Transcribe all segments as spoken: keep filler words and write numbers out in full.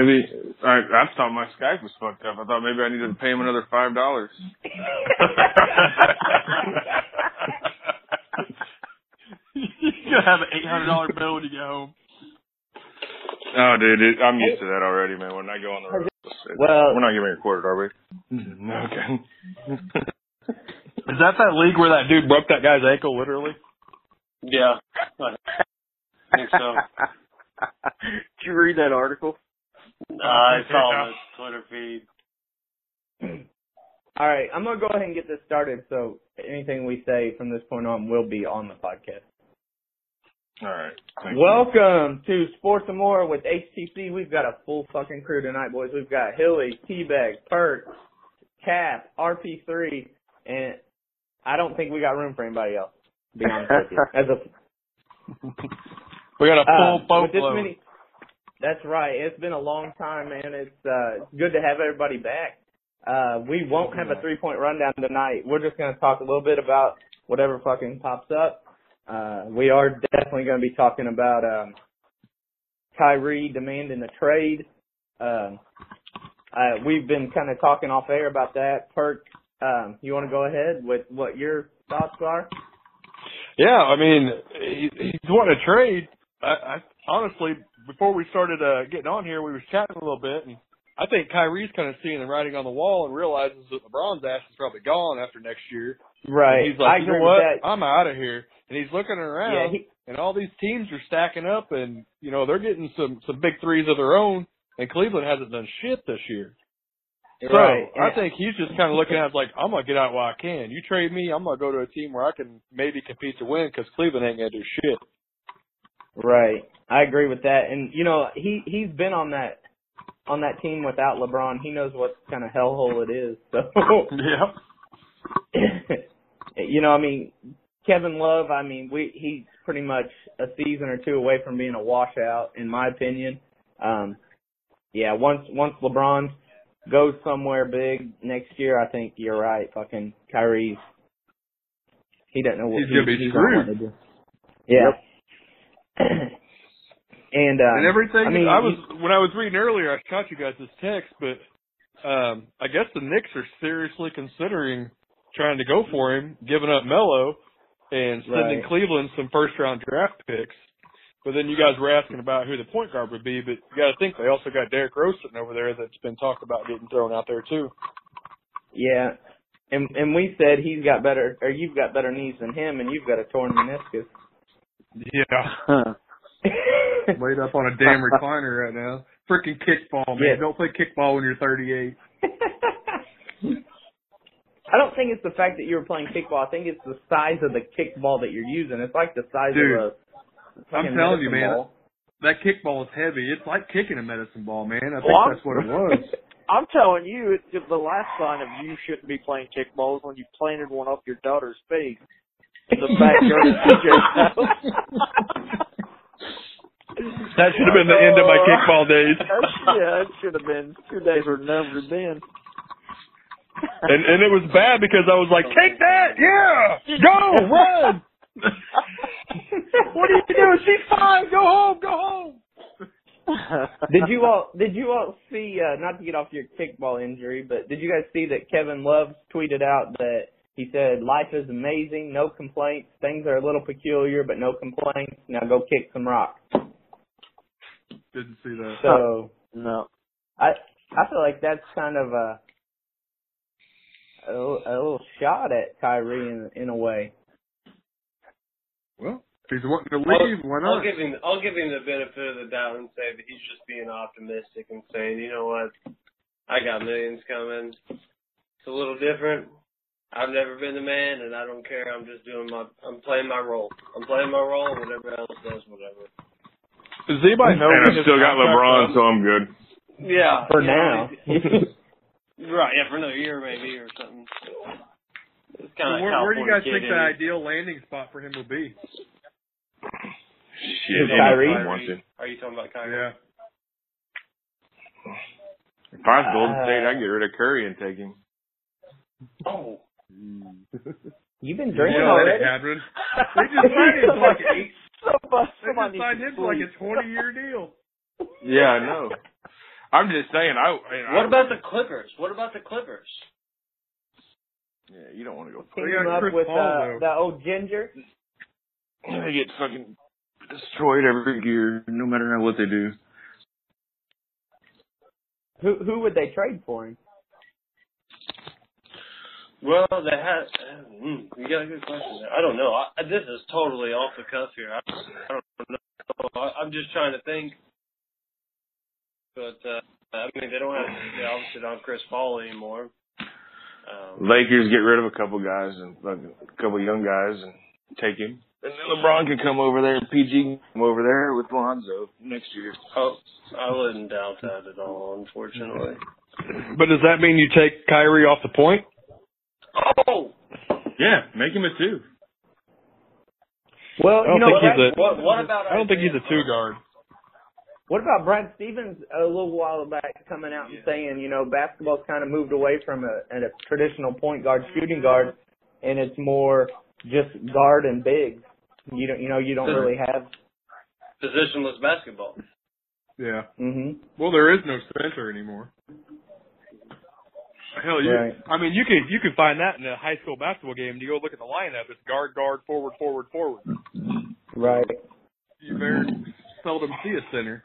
Maybe I, I thought my Skype was fucked up. I thought maybe I needed to pay him another five dollars. You're gonna have an eight hundred dollar bill when you get home. Oh, dude, it, I'm used to that already, man. When I go on the road, well, we're not getting recorded, are we? Okay. Is that that league where that dude broke that guy's ankle literally? Yeah, I think so. Did you read that article? Uh, I saw it on his Twitter feed. All right, I'm going to go ahead and get this started, so anything we say from this point on will be on the podcast. All right. Welcome you. to Sports and More with H T C. We've got a full fucking crew tonight, boys. We've got Hilly, T-Bag, Perk, Cap, R P three, and I don't think we got room for anybody else, to be honest with you. As a... We got a full uh, boatload. Many... That's right. It's been a long time, man. It's uh, good to have everybody back. Uh, we won't have a three-point rundown tonight. We're just going to talk a little bit about whatever fucking pops up. Uh, we are definitely going to be talking about um, Kyrie demanding a trade. Uh, uh, we've been kind of talking off air about that. Perk, um, you want to go ahead with what your thoughts are? Yeah, I mean, he, he's wanting a trade. I, I honestly, before we started uh, getting on here, we were chatting a little bit, and I think Kyrie's kind of seeing the writing on the wall and realizes that LeBron's ass is probably gone after next year. Right. And he's like, I you know what? I'm out of here. And he's looking around, yeah, he... and all these teams are stacking up, and, you know, they're getting some, some big threes of their own, and Cleveland hasn't done shit this year. So right. I think he's just kind of looking at it like, I'm going to get out while I can. You trade me, I'm going to go to a team where I can maybe compete to win because Cleveland ain't going to do shit. Right. I agree with that. And, you know, he, he's been on that on that team without LeBron. He knows what kind of hellhole it is. So yeah. You know, I mean, Kevin Love, I mean, we he's pretty much a season or two away from being a washout, in my opinion. Um, yeah, once once LeBron goes somewhere big next year, I think you're right. Fucking Kyrie, he doesn't know what he's, he's going to be screwed. Yeah. Yep. and, um, and everything I, mean, I was when I was reading earlier, I caught you guys this text, but um, I guess the Knicks are seriously considering trying to go for him, giving up Melo, and sending right. Cleveland some first round draft picks. But then you guys were asking about who the point guard would be, but you got to think they also got Derrick Rose sitting over there that's been talked about getting thrown out there too. Yeah, and and we said he's got better, or you've got better knees than him, and you've got a torn meniscus. Yeah. Laid up on a damn recliner right now. Freaking kickball, man. Yeah. Don't play kickball when you're thirty-eight. I don't think it's the fact that you were playing kickball. I think it's the size of the kickball that you're using. It's like the size Dude, of a I'm telling you, man, ball. That kickball is heavy. It's like kicking a medicine ball, man. I think well, that's what it was. I'm telling you, it's the last sign of you shouldn't be playing kickball is when you planted one off your daughter's face. The backyard of T J's house. That should have been the end of my kickball days. Yeah, it should have been. Two days were numbered then. And and it was bad because I was like, take that, yeah, go, run. What are you doing? She's fine. Go home, go home. Did you all? Did you all see? Uh, not to get off your kickball injury, but did you guys see that Kevin Love tweeted out that? He said, life is amazing, no complaints. Things are a little peculiar, but no complaints. Now go kick some rocks. Didn't see that. So, no. I I feel like that's kind of a a, a little shot at Kyrie in, in a way. Well, if he's wanting to leave, I'll, why not? I'll give, him, I'll give him the benefit of the doubt and say that he's just being optimistic and saying, you know what, I got millions coming. It's a little different. I've never been the man, and I don't care. I'm just doing my – I'm playing my role. I'm playing my role, and whatever else does, whatever. Does anybody know? And I've still got LeBron, so I'm good. Yeah. For now. Right, yeah, for another year maybe or something. It's kind of where, where do you guys think the ideal landing spot for him would be? Shit, Kyrie. Kyrie. Are you talking about Kyrie? Yeah. If I was Golden uh, State, I'd get rid of Curry and take him. Oh. You've been drinking already? They just signed him for like eight. They just signed him for like a twenty-year deal. Yeah, I know. I'm just saying. I. You know, what I about the Clippers? What about the Clippers? Yeah, you don't want to go. Team yeah, up Chris with Paul, uh, the old ginger. They get fucking destroyed every year, no matter what they do. Who who would they trade for him? Well, they had. Mm, you got a good question there. I don't know. I, this is totally off the cuff here. I, I don't know. I, I'm just trying to think. But uh, I mean, they don't have. They obviously don't have Chris Paul anymore. Um, Lakers get rid of a couple guys and a couple young guys and take him. And then LeBron can come over there and P G can come over there with Lonzo next year. Oh, I wouldn't doubt that at all, unfortunately. But does that mean you take Kyrie off the point? Oh! Yeah, make him a two. Well, you know, what, a, what, what about I don't think he's a two-guard. What about Brad Stevens a little while back coming out and yeah. saying, you know, basketball's kind of moved away from a, a traditional point guard, shooting guard, and it's more just guard and big. You don't, you know, you don't really have positionless basketball. Yeah. Mhm. Well, there is no center anymore. Hell, you, right. I mean, you can you can find that in a high school basketball game. You go look at the lineup. It's guard, guard, forward, forward, forward. Right. You very seldom see a center.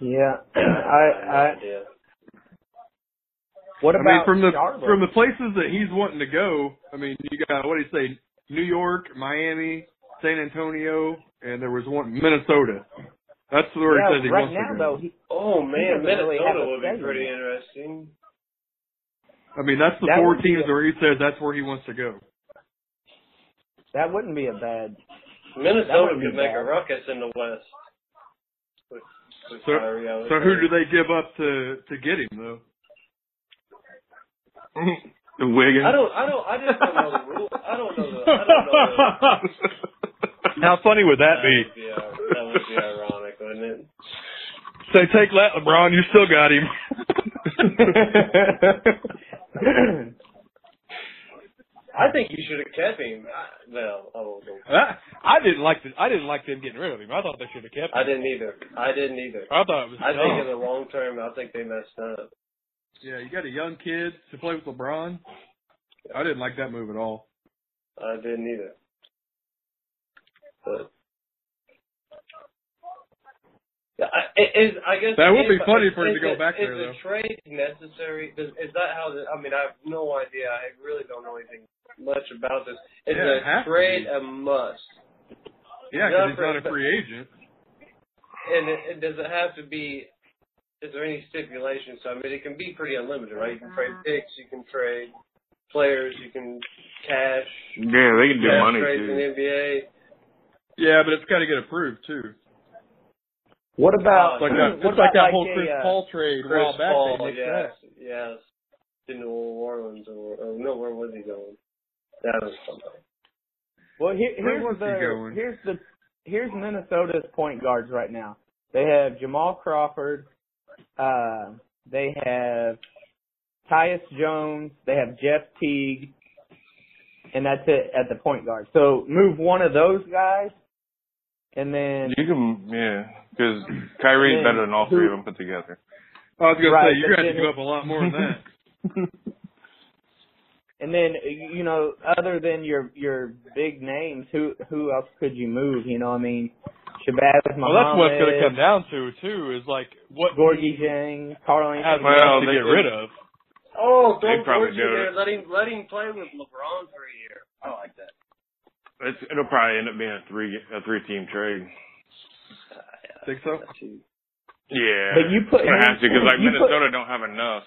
Yeah. I. I yeah. What about I mean, from the Charlotte? From the places that he's wanting to go? I mean, you got what do you say? New York, Miami, San Antonio, and there was one Minnesota. That's where yeah, he says he right wants now, to go. Though, he, oh man, Minnesota would be pretty interesting. I mean, that's the that four teams a, where he says that's where he wants to go. That wouldn't be a bad. Minnesota could make bad. a ruckus in the West. With, with so, so who do they give up to to get him though? The Wiggins. I don't. I don't. I just don't know the rules. I don't know the. I don't know the How funny would that, that be? Would be a, that would be ironic, wouldn't it? Say, so take that, LeBron. You still got him. I think you should have kept him. I, well, I won't go. I, I didn't like the. I didn't like them getting rid of him. I thought they should have kept him. I didn't either. I didn't either. I thought it was. I dumb. think in the long term, I think they messed up. Yeah, you got a young kid to play with LeBron. I didn't like that move at all. I didn't either. But yeah, I, it, it, I guess that would be funny for him to go back there, though. Is the trade necessary? Is, is that how? The, I mean, I have no idea. I really don't know anything much about this. Is yeah, the trade a must? Yeah, because he's not a free agent. And it, it, does it have to be? Is there any stipulations? So, I mean, it can be pretty unlimited, right? You can trade picks, you can trade players, you can cash. Yeah, they can do money, trades too. In the N B A. Yeah, but it's got to get approved, too. What about... It's like that, what it's about like that like whole a, Chris Paul trade Chris a while back. Paul, yes, that. yes. In New Orleans. Or, or, no, where was he going? That was something. Well, here, here's, was the, he here's, the, here's Minnesota's point guards right now. They have Jamal Crawford... Uh, they have Tyus Jones, they have Jeff Teague, and that's it at the point guard. So move one of those guys, and then you can yeah, because Kyrie's better than all three of them put together. I was gonna right, say you're gonna have to give up a lot more than that. And then you know, other than your your big names, who who else could you move? You know, I mean. Shabazz Muhammad, well, that's what it's going to come down to, too, is like what Gorgie Jang, Carl Anthony Towns to get rid of. Oh, don't Gorgie there. Let him, let him play with LeBron for a year. I like that. It's, it'll probably end up being a three a three team trade. Uh, yeah, Think so? Yeah, but you put have to because like Minnesota put, don't have enough.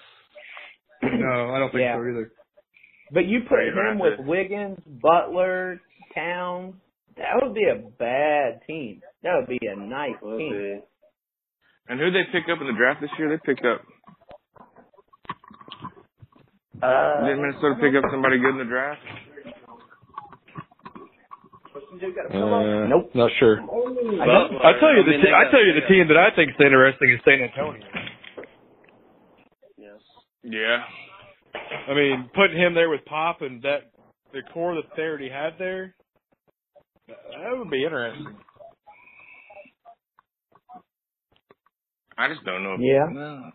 No, I don't think yeah. so either. But you put They're him with it. Wiggins, Butler, Towns. That would be a bad team. That would be a nice would team. Be. And who they pick up in the draft this year? They picked up. Uh, Did Minnesota pick up somebody good in the draft? Uh, nope, not sure. Well, I tell you the te- I tell you the team that I think is interesting is San Antonio. Yes. Yeah. I mean, putting him there with Pop and that the core that they already had there. That would be interesting. I just don't know. If yeah. No.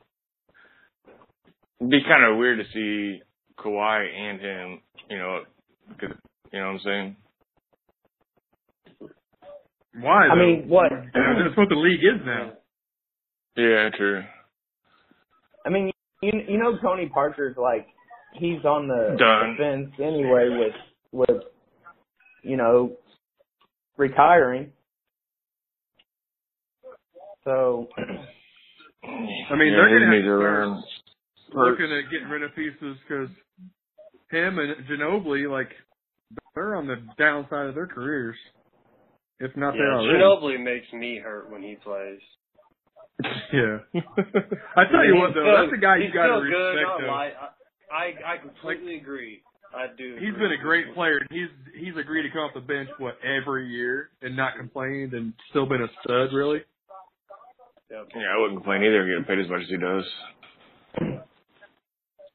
It'd be kind of weird to see Kawhi and him, you know, cause, you know what I'm saying? Why, though? I mean, what? That's what the league is now. Yeah, true. I mean, you you know, Tony Parker's like, he's on the Done. fence anyway with, with, you know, retiring. So, I mean, yeah, they're going to have to start looking at getting rid of pieces because him and Ginobili, like, they're on the downside of their careers. If not, yeah, they're already. Ginobili makes me hurt when he plays. Yeah. I tell you what, though, still, that's a guy you got to respect. Though. I, I, I completely like, agree. I do. He's agree. been a great player. He's he's agreed to come off the bench, what, every year and not complained and still been a stud, really? Yeah, I wouldn't complain either getting paid as much as he does.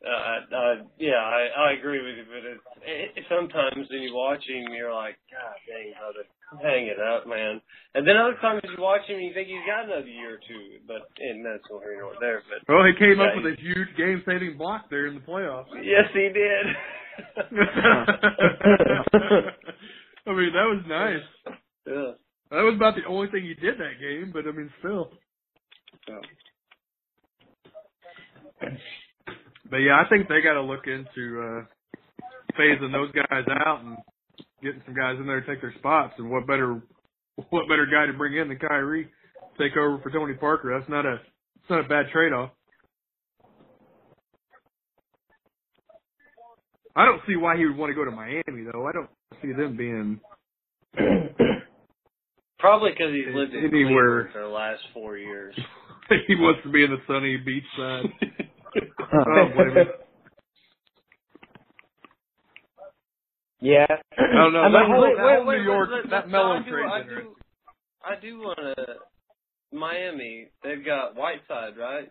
Uh, uh, yeah, I, I agree with you, but it's, it, sometimes when you watch him, you're like, God dang, how to hang it up, man. And then other times you watch him, and you think he's got another year or two, but and that's over here or there. But well, he came yeah, up with a huge game-saving block there in the playoffs. Yes, he did. I mean, that was nice. Yeah. That was about the only thing he did that game, but I mean, still. Yeah. But, yeah, I think they got to look into uh, phasing those guys out and getting some guys in there to take their spots. And what better what better guy to bring in than Kyrie to take over for Tony Parker? That's not a, that's not a bad trade-off. I don't see why he would want to go to Miami, though. I don't see them being – probably because he's lived in anywhere. Cleveland for the last four years. He wants to be in the sunny beach side. I don't blame him. Yeah. I don't know. I mean, wait, wait, wait, New York, wait, wait, that Melo trade. I do, I do want to. Miami, they've got Whiteside, right?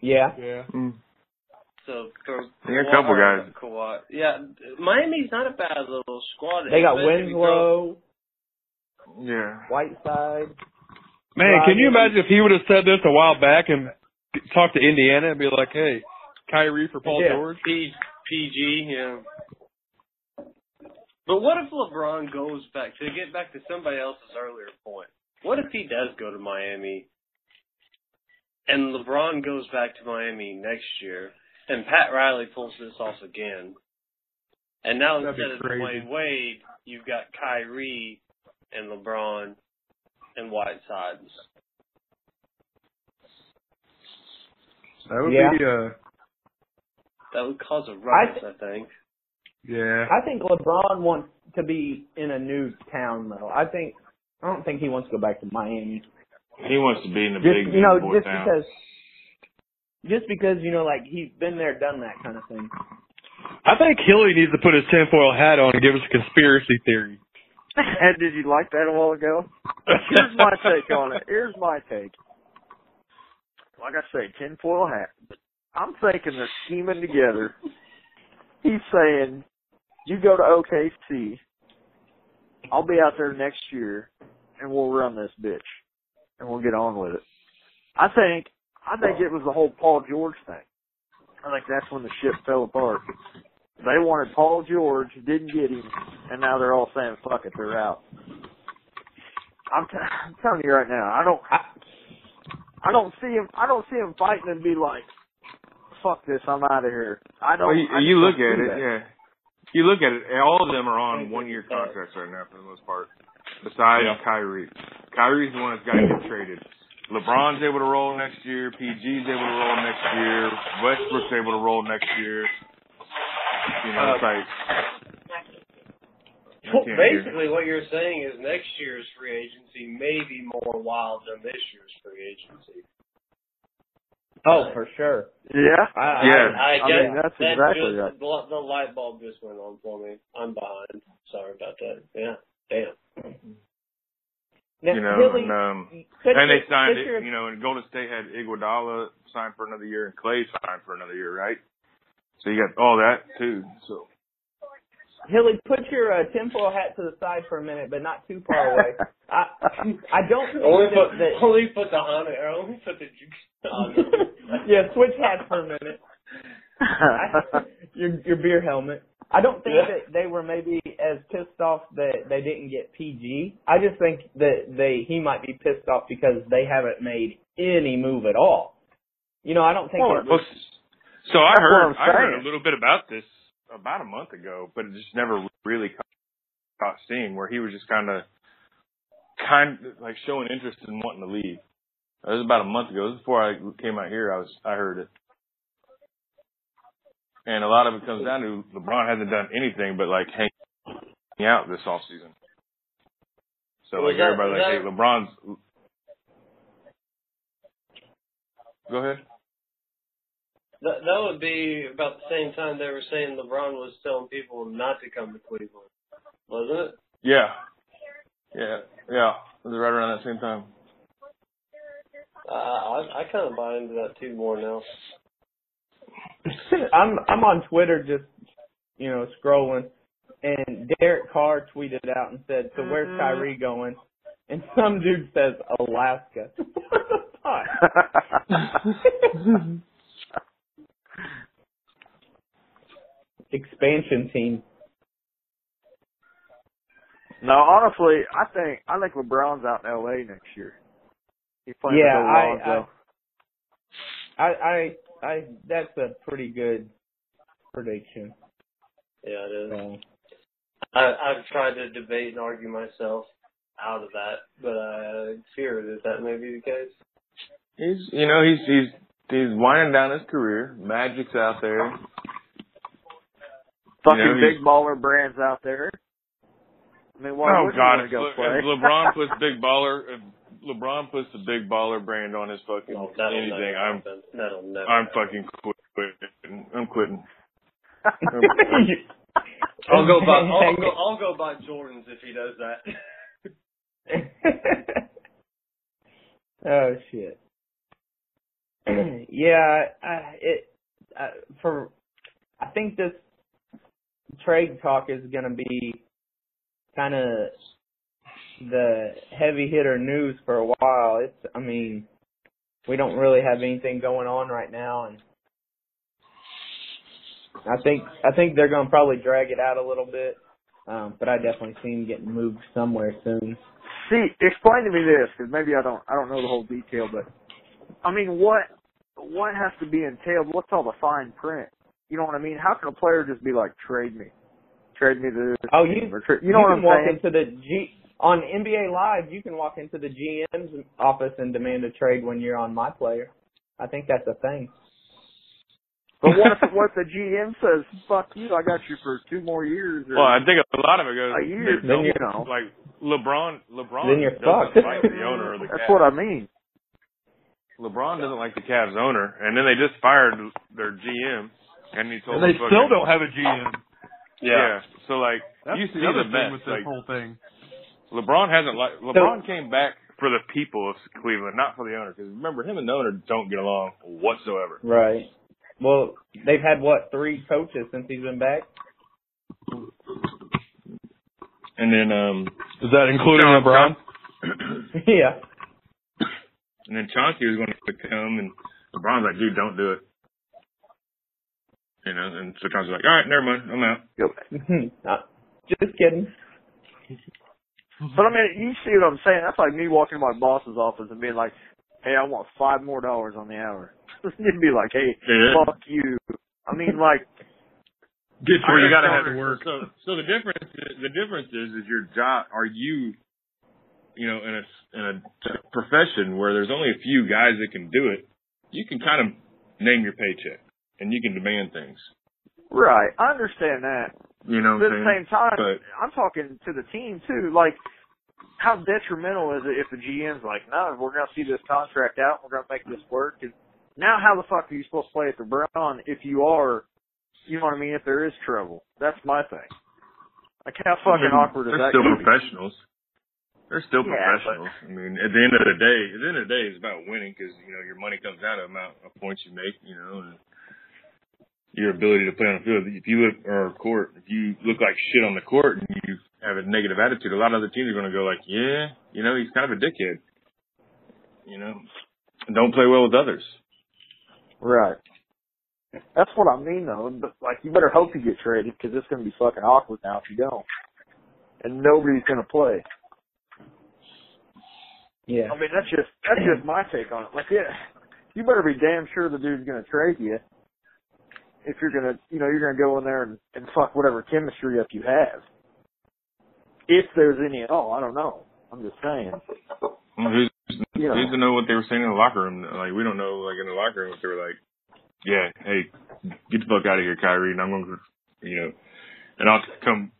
Yeah. Yeah. Mm. So, they're a couple guys. Kawhi. Yeah. Miami's not a bad little squad. They got Winslow. Yeah. Whiteside. Man, can you imagine if he would have said this a while back and talk to Indiana and be like, hey, Kyrie for Paul yeah. George? P- PG, yeah. But what if LeBron goes back, to get back to somebody else's earlier point, what if he does go to Miami and LeBron goes back to Miami next year and Pat Riley pulls this off again? And now That'd instead of Dwayne Wade, you've got Kyrie and LeBron and Whiteside. That would yeah. be a... That would cause a ruckus, I, th- I think. Yeah. I think LeBron wants to be in a new town, though. I think... I don't think he wants to go back to Miami. He wants to be in a big, you know, just town. Because, just because, you know, like, he's been there, done that kind of thing. I think Hilly needs to put his tinfoil hat on and give us a conspiracy theory. And did you like that a while ago? Here's my take on it. Here's my take. Like I say, tinfoil hat. I'm thinking they're scheming together. He's saying, you go to O K C, I'll be out there next year, and we'll run this bitch, and we'll get on with it. I think I think it was the whole Paul George thing. I think that's when the ship fell apart. They wanted Paul George, didn't get him, and now they're all saying, fuck it, they're out. I'm, t- I'm telling you right now, I don't... I- I don't see him. I don't see him fighting and be like, "Fuck this, I'm out of here." I don't. Well, you I you look at it, that. yeah. You look at it. All of them are on one-year contracts right now, for the most part. Besides yeah. Kyrie, Kyrie's the one that's got to get traded. LeBron's able to roll next year. P G's able to roll next year. Westbrook's able to roll next year. You know, it's like. Well, basically, what you're saying is next year's free agency may be more wild than this year's free agency. Oh, for sure. Yeah. I, yeah. I, I, I mean, that's that exactly just, right. The light bulb just went on for me. I'm behind. Sorry about that. Yeah. Damn. Now, you know, really, and, um, and they signed it. You know, and Golden State had Iguodala signed for another year, and Clay signed for another year, right? So you got all that too. So. Hilly, put your uh, tinfoil hat to the side for a minute, but not too far away. I I don't think only put that, only put the on it, or only put the on it. Yeah, switch hats for a minute. I, your your beer helmet. I don't think yeah. that they were maybe as pissed off that they didn't get P G. I just think that they he might be pissed off because they haven't made any move at all. You know, I don't think. Well, it was, so I heard I heard a little bit about this about a month ago, but it just never really caught steam, where he was just kind of, kind of like showing interest in wanting to leave. That was about a month ago. It was before I came out here. I was, I heard it. And a lot of it comes down to LeBron hasn't done anything but like hanging out this offseason. So like that, everybody like, hey, LeBron's. Go ahead. That, that would be about the same time they were saying LeBron was telling people not to come to Cleveland, wasn't it? Yeah. Yeah, yeah. It was right around that same time. Uh, I, I kind of buy into that too more now. I'm I'm on Twitter just, you know, scrolling, and Derek Carr tweeted out and said, so where's mm-hmm. Kyrie going? And some dude says, Alaska. What the fuck? Expansion team. No, honestly, I think I think LeBron's out in L A next year. He's playing yeah, with Lonzo. I, I, I, I, that's a pretty good prediction. Yeah, it is. Um, I, I've tried to debate and argue myself out of that, but I fear that that may be the case. He's, you know, he's he's he's winding down his career. Magic's out there. Fucking you know, big baller brands out there. I mean, why oh God! If, go Le, if LeBron puts big baller, if LeBron puts the big baller brand on his fucking oh, anything, I'm that'll never I'm happen. fucking quitting. I'm quitting. I'll go buy I'll go I'll go buy Jordans if he does that. Oh shit! Yeah, I, it I, for I think this. Trade talk is going to be kind of the heavy hitter news for a while. It's, I mean, we don't really have anything going on right now, and I think I think they're going to probably drag it out a little bit. Um, but I definitely see him getting moved somewhere soon. See, explain to me this, because maybe I don't I don't know the whole detail, but I mean, what what has to be entailed? What's all the fine print? You know what I mean? How can a player just be like, trade me, trade me to this? Oh, you, or tra- you know you what I'm walk saying? Into the G on N B A Live, you can walk into the G M's office and demand a trade when you're on My Player. I think that's a thing. But what if what the G M says, "Fuck you, I got you for two more years"? Or well, I think a lot of it goes a year. Then no, you know, like LeBron, LeBron then you're doesn't fucked. Like the owner of the That's Cavs. What I mean. LeBron doesn't like the Cavs owner, and then they just fired their G M. And, he told and they still don't have a G M. Yeah. yeah. So, like, that's you see the other thing with this like, whole thing. LeBron hasn't like LeBron so, came back for the people of Cleveland, not for the owner. Because remember, him and the owner don't get along whatsoever. Right. Well, they've had, what, three coaches since he's been back? And then, um. Is that including LeBron? Yeah. And then Chauncey was going to come, and LeBron's like, dude, don't do it. You know, and so John's like, all right, never mind, I'm out. Yep. Just kidding. But, I mean, you see what I'm saying? That's like me walking to my boss's office and being like, hey, I want five more dollars on the hour. You'd be like, hey, yeah. fuck you. I mean, like. Get to where you got to have to work. So, so the difference is, the difference is, is your job, are you, you know, in a, in a profession where there's only a few guys that can do it, you can kind of name your paycheck. And you can demand things. Right. I understand that. You know what I'm saying? But at the same time, but, I'm talking to the team, too. Like, how detrimental is it if the G M's like, no, we're going to see this contract out, we're going to make this work. And now how the fuck are you supposed to play at LeBron if you are, you know what I mean, if there is trouble? That's my thing. Like, how fucking I mean, awkward is that? They're still professionals. They're still yeah, professionals. But, I mean, at the end of the day, at the end of the day, it's about winning because, you know, your money comes out of the amount of points you make, you know, and your ability to play on the field. If you look, or court, if you look like shit on the court and you have a negative attitude, a lot of other teams are going to go like, yeah, you know, he's kind of a dickhead. You know, don't play well with others. Right. That's what I mean, though. But, like, you better hope you get traded because it's going to be fucking awkward now if you don't. And nobody's going to play. Yeah. I mean, that's just that's just my take on it. Like, yeah, you better be damn sure the dude's going to trade you if you're going to, you know, you're going to go in there and, and fuck whatever chemistry up you have. If there's any at all, I don't know. I'm just saying. Who's, you know, who's to know what they were saying in the locker room? Like, we don't know, like, in the locker room if they were like, yeah, hey, get the fuck out of here, Kyrie, and I'm going to, you know, and I'll come,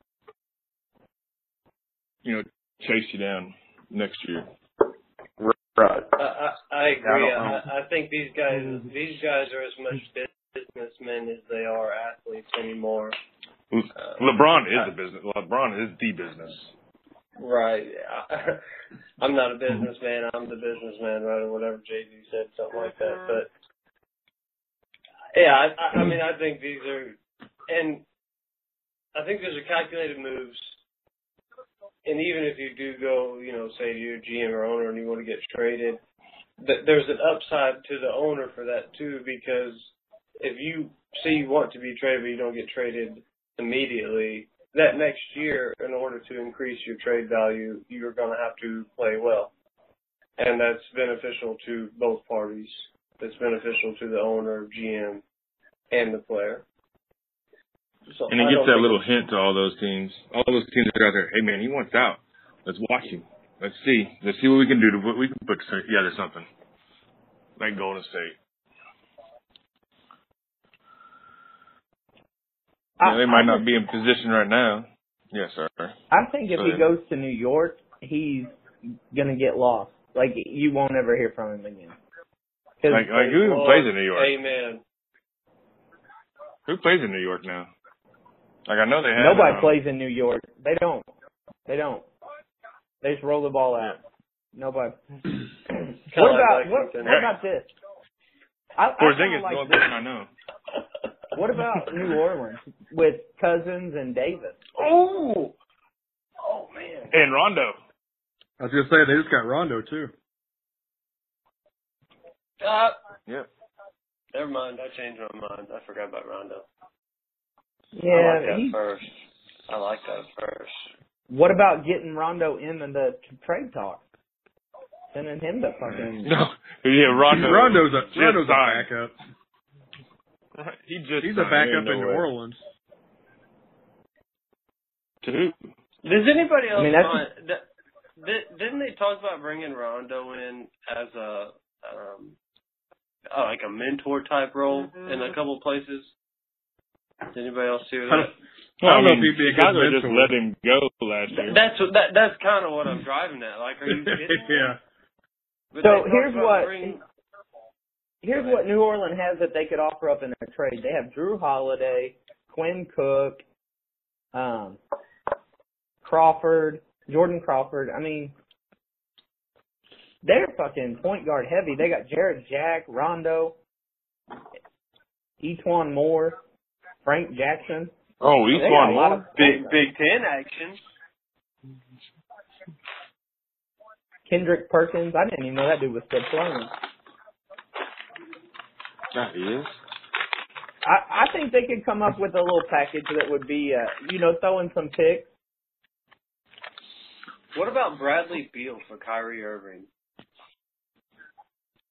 you know, chase you down next year. Right. Uh, I, I agree. I, I, I think these guys, these guys are as much businessmen as they are athletes anymore. Uh, LeBron is I, a business. LeBron is the business. Right. I, I'm not a businessman. I'm the businessman, right? Or whatever Jay Z said, something like that. But yeah, I, I, I mean, I think these are, and I think these are calculated moves. And even if you do go, you know, say you're a G M or owner and you want to get traded, th- there's an upside to the owner for that too, because if you say you want to be traded but you don't get traded immediately, that next year, in order to increase your trade value, you're going to have to play well. And that's beneficial to both parties. That's beneficial to the owner, G M, and the player. So and it gets that little hint to all those teams. All those teams that are out there, hey, man, he wants out. Let's watch him. Let's see. Let's see what we can do to what we can put together something. Like Golden State. I, now, they might I, not be in position right now. Yes, sir. I think if he goes to New York, he's going to get lost. Like, you won't ever hear from him again. Like, like, who even plays in New York? Amen. Who plays in New York now? Like, I know they have. Nobody um, plays in New York. They don't. They don't. They just roll the ball out. Nobody. what about what, what about this? I, Porzingis, I like this. I know. What about New Orleans with Cousins and Davis? Oh, oh man. And Rondo. I was gonna say they just got Rondo too. Uh, yep. Never mind. I changed my mind. I forgot about Rondo. Yeah, I like that he, first. I like that first. What about getting Rondo in the trade talk? Sending him to fucking no, yeah, Rondo. Rondo's a Rondo's a backup. He just he's a backup in New Orleans. Dude, does anybody else? I mean, mind, th- didn't they talk about bringing Rondo in as a um, oh, like a mentor type role mm-hmm. in a couple places? Does anybody else hear that? Well, I don't I mean, know if he'd be a Chicago just let him go last year. That's what, that, that's kind of what I'm driving at. Like, are you kidding? Yeah. But so here's what bringing... here's what New Orleans has that they could offer up in a trade. They have Drew Holiday, Quinn Cook, um, Crawford, Jordan Crawford. I mean, they're fucking point guard heavy. They got Jared Jack, Rondo, E'Twaun Moore. Frank Jackson. Oh, he's won a lot of Big Big Ten action. Kendrick Perkins. I didn't even know that dude was still playing. That is. I, I think they could come up with a little package that would be, uh, you know, throw in some picks. What about Bradley Beal for Kyrie Irving?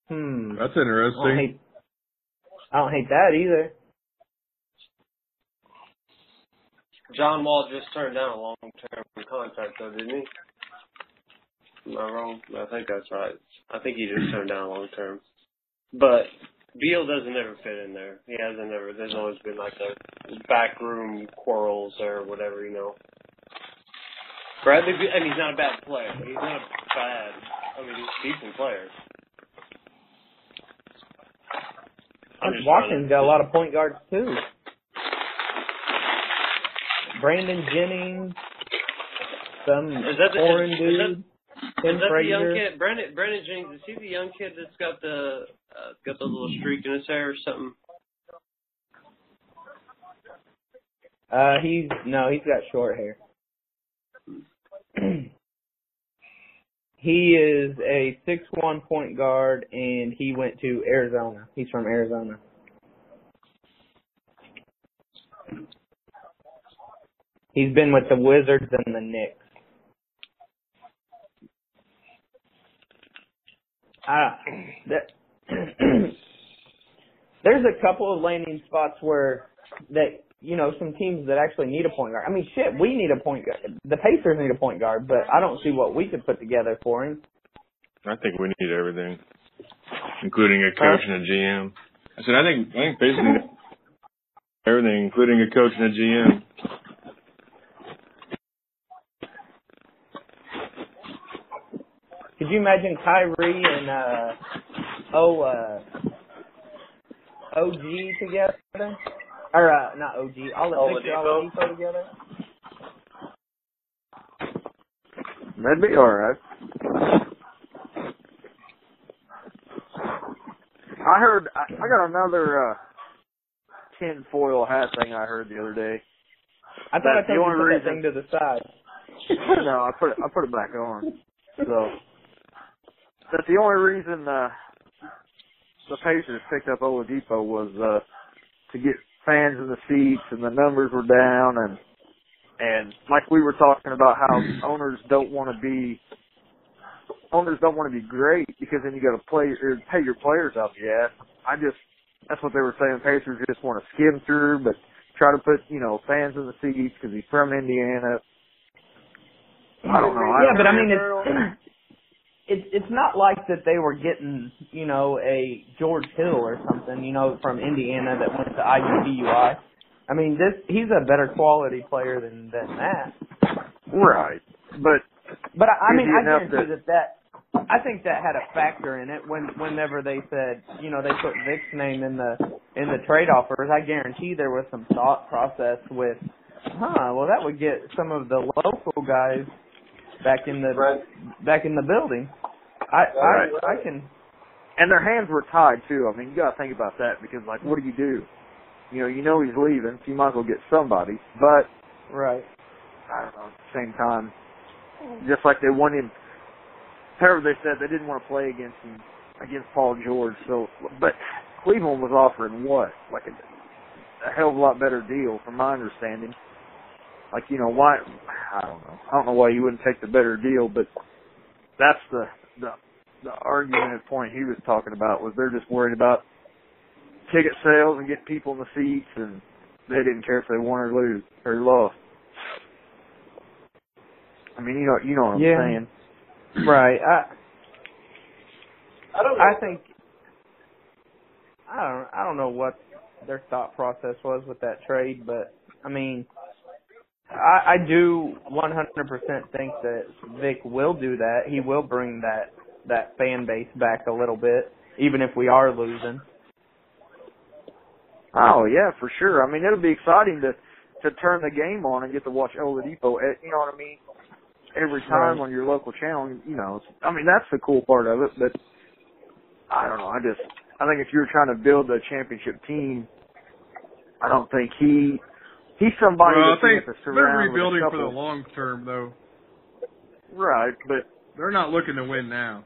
Hmm. That's interesting. I don't hate, I don't hate that either. John Wall just turned down a long-term contract, though, didn't he? Am I wrong? I think that's right. I think he just turned down a long-term. But Beal doesn't ever fit in there. He hasn't ever. There's always been, like, the backroom quarrels or whatever, you know. Bradley Beal, and he's not a bad player. He's not a bad, I mean, he's a decent player. Washington's got a lot of point guards, too. Brandon Jennings, some foreign dude. Is that the young kid? Brandon, Brandon Jennings, is he the young kid that's got the uh, got the little streak in his hair or something? Uh, he's no, he's got short hair. He is a six one point guard, and he went to Arizona. He's from Arizona. He's been with the Wizards and the Knicks. Ah, that there's a couple of landing spots where that you know some teams that actually need a point guard. I mean, shit, we need a point guard. The Pacers need a point guard, but I don't see what we could put together for him. I think we need everything, including a coach huh? and a G M. I said I think I think Pacers need everything, including a coach and a G M. Could you imagine Kyrie and uh, oh, uh, O G together? Or, uh, not O G. I'll let you all Oladipo together? That'd be all right. I heard, I, I got another uh, tinfoil hat thing I heard the other day. I thought That's I told you to put that thing to the side. No, I put it, I put it back on. So... That's the only reason uh, the Pacers picked up Oladipo was uh, to get fans in the seats, and the numbers were down, and and like we were talking about how owners don't want to be owners don't want to be great because then you got to play or pay your players out the ass. I just that's what they were saying. Pacers just want to skim through, but try to put you know fans in the seats because he's from Indiana. I don't know. I yeah, don't but know. I mean. It's... It's it's not like that they were getting, you know, a George Hill or something, you know, from Indiana that went to I U D U I. I mean, this he's a better quality player than, than that. Right. But but I, I mean, I guarantee that, that I think that had a factor in it when whenever they said, you know, they put Vic's name in the in the trade offers. I guarantee there was some thought process with, huh, well, that would get some of the local guys back in the right. back in the building. I right. I I can and their hands were tied too. I mean, you gotta think about that because like what do you do? You know, you know he's leaving, so you might as well get somebody. But right. I don't know, at the same time. Just like they wanted however they said they didn't want to play against him against Paul George, so but Cleveland was offering what? Like a, a hell of a lot better deal from my understanding. Like, you know, why, I don't know. I don't know why you wouldn't take the better deal, but that's the, the the argument point he was talking about was they're just worried about ticket sales and getting people in the seats, and they didn't care if they won or lose or lost. I mean, you know, you know what I'm yeah. saying. Right. I, I don't know. I think, I don't, I don't know what their thought process was with that trade, but, I mean... I, I do one hundred percent think that Vic will do that. He will bring that, that fan base back a little bit, even if we are losing. Oh, yeah, for sure. I mean, it'll be exciting to, to turn the game on and get to watch Oladipo, at, you know what I mean, every time on your local channel. You know, I mean, that's the cool part of it. But I don't know. I just I think if you're trying to build a championship team, I don't think he – He's somebody well, that's I think they're rebuilding for the long term, though. Right, but they're not looking to win now.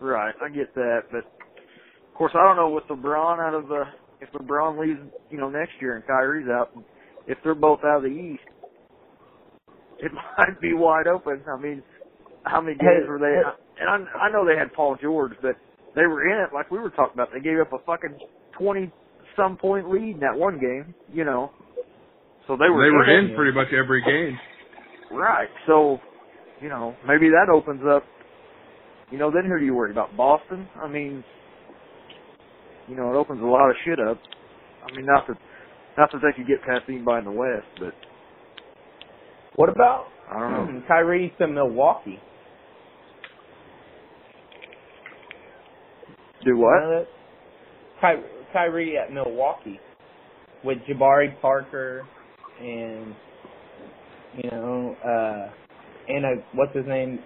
Right, I get that, but of course I don't know with LeBron out of the if LeBron leaves, you know, next year and Kyrie's out, if they're both out of the East, it might be wide open. I mean, how many games hey, were they? Hey. And I, I know they had Paul George, but they were in it like we were talking about. They gave up a fucking twenty. Some point lead in that one game, you know. So they were they were in pretty much every game. Right. So, you know, maybe that opens up. You know, then who do you worry about? Boston? I mean, you know, it opens a lot of shit up. I mean, not that not that they could get past anybody in the West, but what about I don't know um, Kyrie to Milwaukee? Do what? You know Kyrie. Kyrie at Milwaukee with Jabari Parker and, you know, uh, Anna, what's his name?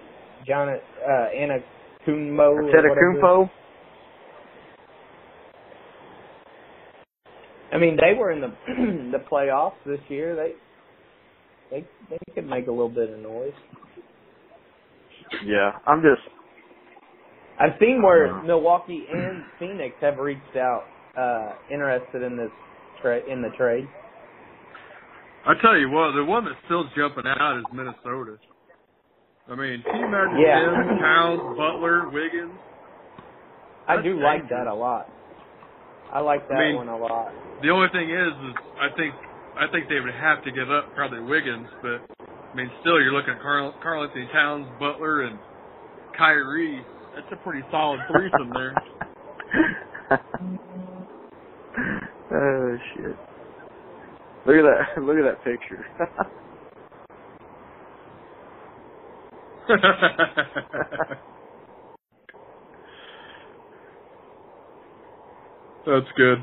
John, uh, Anna Kumbo. Teta Kumpo? I mean, they were in the the playoffs this year. They they they could make a little bit of noise. Yeah, I'm just. I've seen where Milwaukee and Phoenix have reached out, uh, interested in this tra- in the trade. I tell you what, the one that's still jumping out is Minnesota. I mean, can you imagine yeah. them, Towns, Butler, Wiggins? That's I do dangerous. like that a lot. I like that I mean, one a lot. The only thing is, is I think I think they would have to give up probably Wiggins, but I mean, still you're looking at Carl, Carl Anthony Towns, Butler, and Kyrie. That's a pretty solid threesome there. Oh shit! Look at that! Look at that picture. That's good.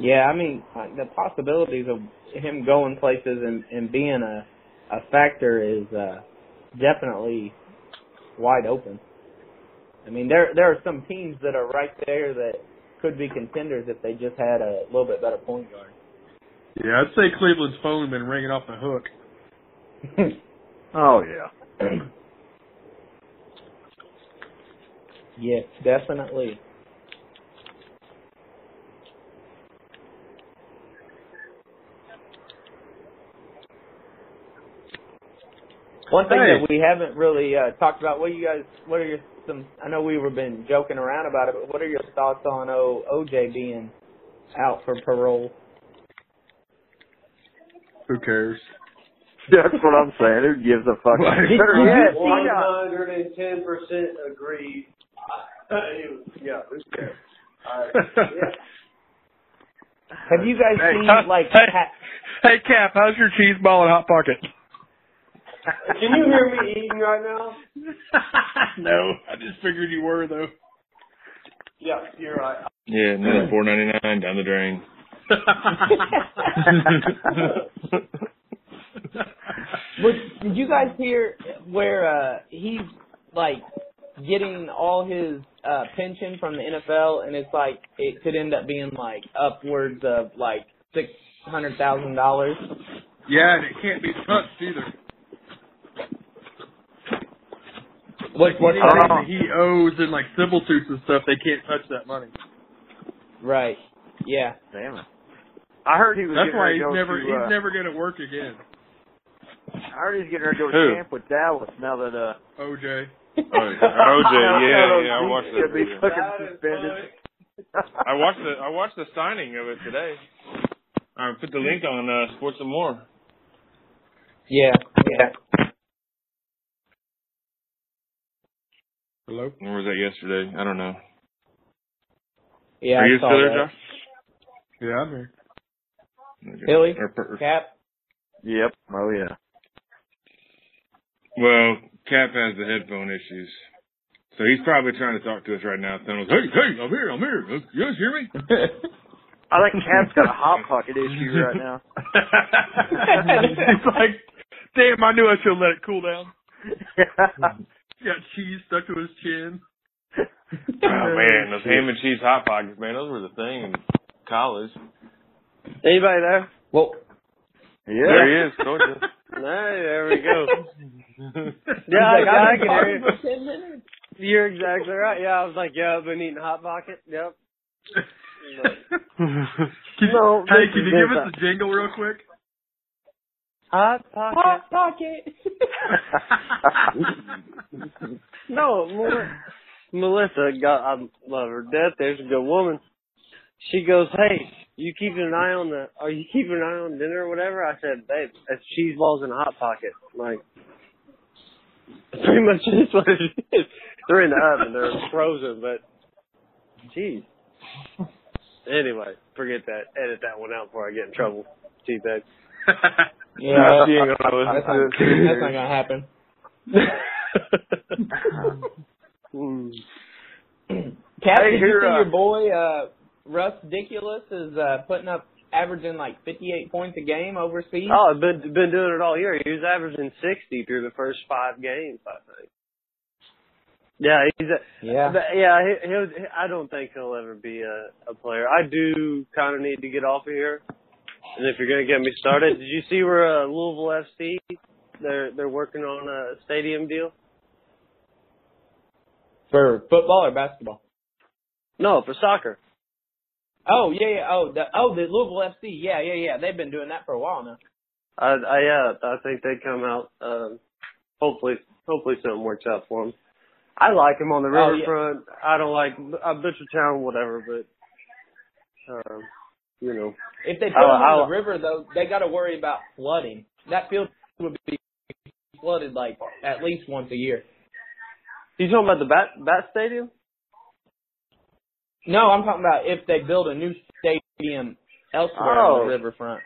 Yeah, I mean, the possibilities of him going places and, and being a, a factor is uh, definitely wide open. I mean, there there are some teams that are right there that could be contenders if they just had a little bit better point guard. Yeah, I'd say Cleveland's phone been ringing off the hook. Oh, yeah. Yes, definitely. One thing hey. that we haven't really uh, talked about, what you guys, what are your, some, I know we were been joking around about it, but what are your thoughts on o, O J being out for parole? Who cares? That's what I'm saying. Who gives a fuck? Yes, one hundred ten percent agreed. Uh, yeah, who cares? All right. Yeah. Have you guys hey, seen, uh, like... Hey, ha- hey, Cap, how's your cheese ball and Hot Pocket? Can you hear me eating right now? No. I just figured you were, though. Yeah, you're right. Yeah, another four ninety-nine down the drain. But did you guys hear where uh, he's, like, getting all his uh, pension from the N F L, and it's, like, it could end up being, like, upwards of, like, six hundred thousand dollars? Yeah, and it can't be touched either. Like, what oh. he owes in, like, civil suits and stuff, they can't touch that money. Right. Yeah. Damn it. I heard he was That's why he's never, to, he's uh, never going to work again. I heard he's getting ready to go to camp with Dallas now that, uh... O J. Oh, yeah. O J, yeah, yeah, I watched that video. I watched the, I watched the signing of it today. I put the link on uh, Sports and More. Yeah, yeah. Hello? Or was that yesterday? I don't know. Yeah, Are you I saw still there, that. Josh? Yeah, I'm here. Okay. Billy? Or, or, Cap? Yep. Oh, yeah. Well, Cap has the headphone issues. So he's probably trying to talk to us right now. Thanos, hey, hey, I'm here, I'm here. You guys hear me? I think Cap's got a Hot Pocket issue right now. He's like, damn, I knew I should have let it cool down. He got cheese stuck to his chin. Oh, man, those ham and cheese Hot Pockets, man, those were the thing in college. Anybody there? Well, yeah. There he is, told you. All right, there we go. Yeah, like, I, I can hear you. ten minutes You're exactly right. Yeah, I was like, yeah, I've been eating Hot Pocket. Yep. can, no, hey, can you give us a jingle real quick? Hot Pocket. Hot Pocket. No, Melissa, Melissa, God, I love her death. There's a good woman. She goes, hey, you keeping an eye on the, are you keeping an eye on dinner or whatever? I said, babe, that's cheese balls in a Hot Pocket. Like, pretty much is what it is. They're in the oven. They're frozen, but, geez. Anyway, forget that. Edit that one out before I get in trouble. Gee, babe. Yeah, no, she ain't gonna that's, not, that's not gonna happen. mm. Captain, hey, you see uh, your boy, uh, Russ Dickulous is uh, putting up averaging like fifty-eight points a game overseas. Oh, I've been, been doing it all year. He was averaging sixty through the first five games, I think. Yeah, he's a, yeah, yeah. He, he'll, he, I don't think he'll ever be a, a player. I do kind of need to get off of here. And if you're gonna get me started, did you see where uh, Louisville F C they're they're working on a stadium deal for football or basketball? No, for soccer. Oh yeah, yeah. Oh, the, oh, the Louisville F C. Yeah, yeah, yeah. They've been doing that for a while now. I, I yeah, I think they come out. Um, hopefully, hopefully something works out for them. I like him on the riverfront. Oh, yeah. I don't like I Butcher Town, whatever, but um, you know. If they put I, him I, on I, the river, though, they got to worry about flooding. That field would be flooded like at least once a year. You talking about the bat bat stadium? No, I'm talking about if they build a new stadium elsewhere oh. on the riverfront.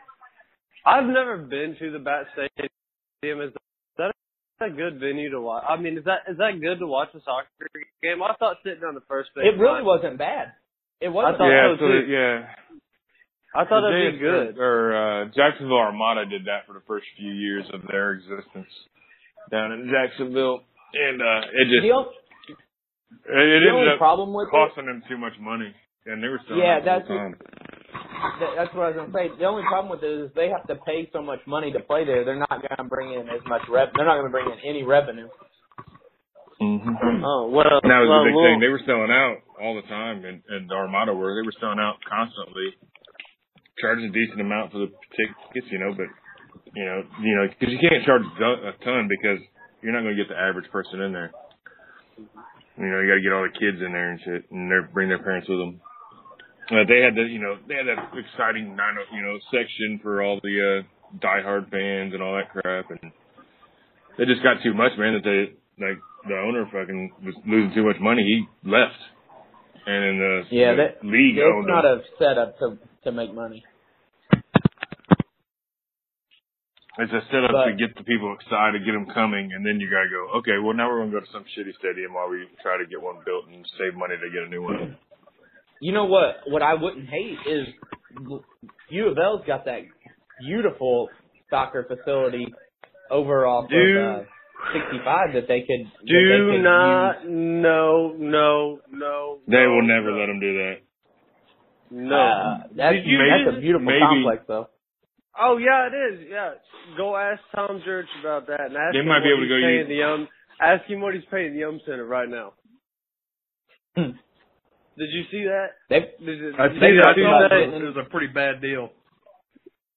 I've never been to the bat stadium. Is that a good venue to watch? I mean, is that is that good to watch a soccer game? I thought sitting on the first base. It really wasn't bad. It wasn't. I thought yeah, so it, yeah. I thought that'd be good. Or uh, Jacksonville Armada did that for the first few years of their existence down in Jacksonville, and uh, it just the only, it, it the ended up problem with costing it? them too much money, and they were still yeah. That's what, that's what I was gonna say. The only problem with it is they have to pay so much money to play there. They're not gonna bring in as much rev. They're not gonna bring in any revenue. Mm-hmm. Oh well, and that was well, the big well, thing. They were selling out all the time, and and Armada were they were selling out constantly. Charging a decent amount for the tickets, you know, but, you know, you know, because you can't charge a ton because you're not going to get the average person in there. You know, you got to get all the kids in there and shit, and they bring their parents with them. Uh, they had the, you know, they had that exciting, you know, section for all the uh, diehard fans and all that crap, and they just got too much, man. That they, like, the owner fucking was losing too much money. He left, and in the yeah, the that, league, yeah, it's not a setup to to make money. It's a setup but, to get the people excited, get them coming, and then you gotta go, okay, well, now we're gonna go to some shitty stadium while we try to get one built and save money to get a new one. You know what? What I wouldn't hate is U of L's got that beautiful soccer facility over off of uh, sixty-five that they could do that they could not. Use. No, no, no. They no, will never no. let them do that. No, uh, that's, you, that's a beautiful maybe. complex, though. Oh yeah, it is. Yeah, go ask Tom Church about that, and ask they him might be what able he's to go paying use... the um. Ask him what he's paying the um center right now. Hmm. Did you see that? They, did, did I see that. I thought that it was a pretty bad deal.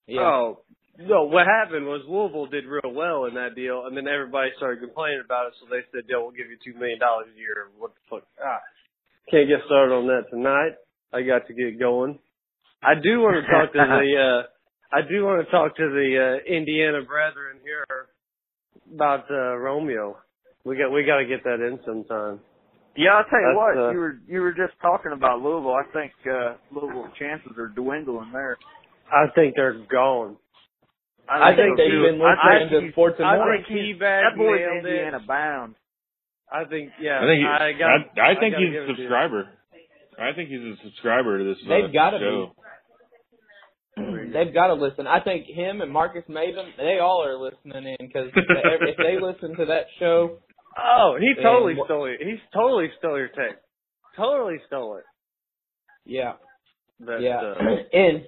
Yeah. Oh no! What happened was Louisville did real well in that deal, and then everybody started complaining about it. So they said, "Yeah, we'll give you two million dollars a year." What the fuck? Ah, can't get started on that tonight. I got to get going. I do want to talk to the uh, I do want to talk to the uh, Indiana brethren here about uh, Romeo. We got we got to get that in sometime. Yeah, I'll tell you That's, what uh, you were you were just talking about Louisville. I think uh, Louisville chances are dwindling there. I think they're gone. I, I think, think they've been listening to sports and more. I think he that boy's Indiana it. bound. I think yeah. I think I got. I, I think I he's a subscriber. I think he's a subscriber to this show. They've got to be. They've got to listen. I think him and Marcus Maven, they all are listening in because if they listen to that show. Oh, he totally and, stole it. He's totally stole your tape. Totally stole it. Yeah. That's, yeah. Uh, and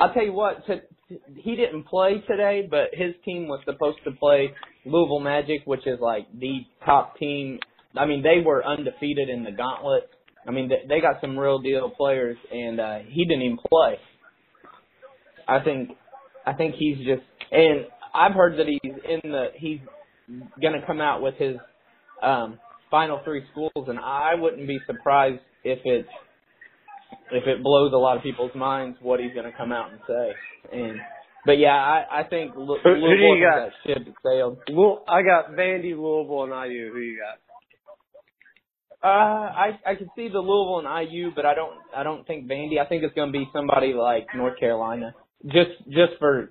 I'll tell you what, to, he didn't play today, but his team was supposed to play Louisville Magic, which is like the top team. I mean, they were undefeated in the gauntlet. I mean, they got some real deal players, and uh, he didn't even play. I think, I think he's just, and I've heard that he's in the, he's gonna come out with his um, final three schools, and I wouldn't be surprised if it, if it blows a lot of people's minds what he's gonna come out and say. And but yeah, I, I think L- who, Louisville who you got? That ship sailed. Well, I got Vandy, Louisville, and I U. Who you got? Uh, I I can see the Louisville and I U, but I don't I don't think Vandy. I think it's going to be somebody like North Carolina, just just for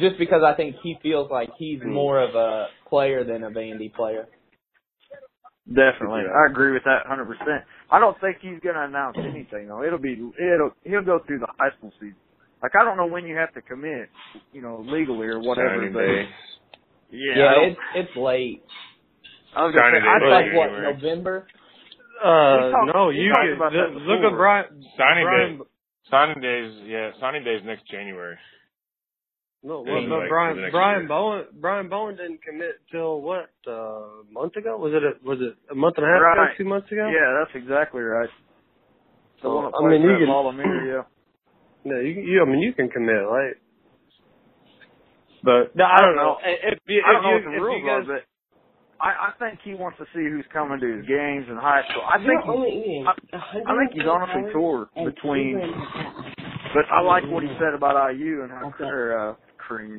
just because I think he feels like he's more of a player than a Vandy player. Definitely, I agree with that one hundred percent. I don't think he's going to announce anything though. It'll be it'll he'll go through the high school season. Like, I don't know when you have to commit, you know, legally or whatever. Saturday but day. Yeah, yeah it's, it's late. I was going to say, I like, what, anywhere. November? Uh, talk, no, you get, about the, look at Brian. Signing Brian, day. Signing days, yeah, signing days next January. No, well, no like Brian, Brian year. Bowen, Brian Bowen didn't commit till what, uh, a month ago? Was it a, was it a month and a half right. ago, two months ago? Yeah, that's exactly right. So, well, I mean, you can, yeah. No, you, you, I mean, you can commit, right? But, no, I don't know. If you, I don't know what the rules are, but I, I think he wants to see who's coming to his games in high school. I think he, I, I think he's honestly torn between. But I like what he said about I U and how or, uh,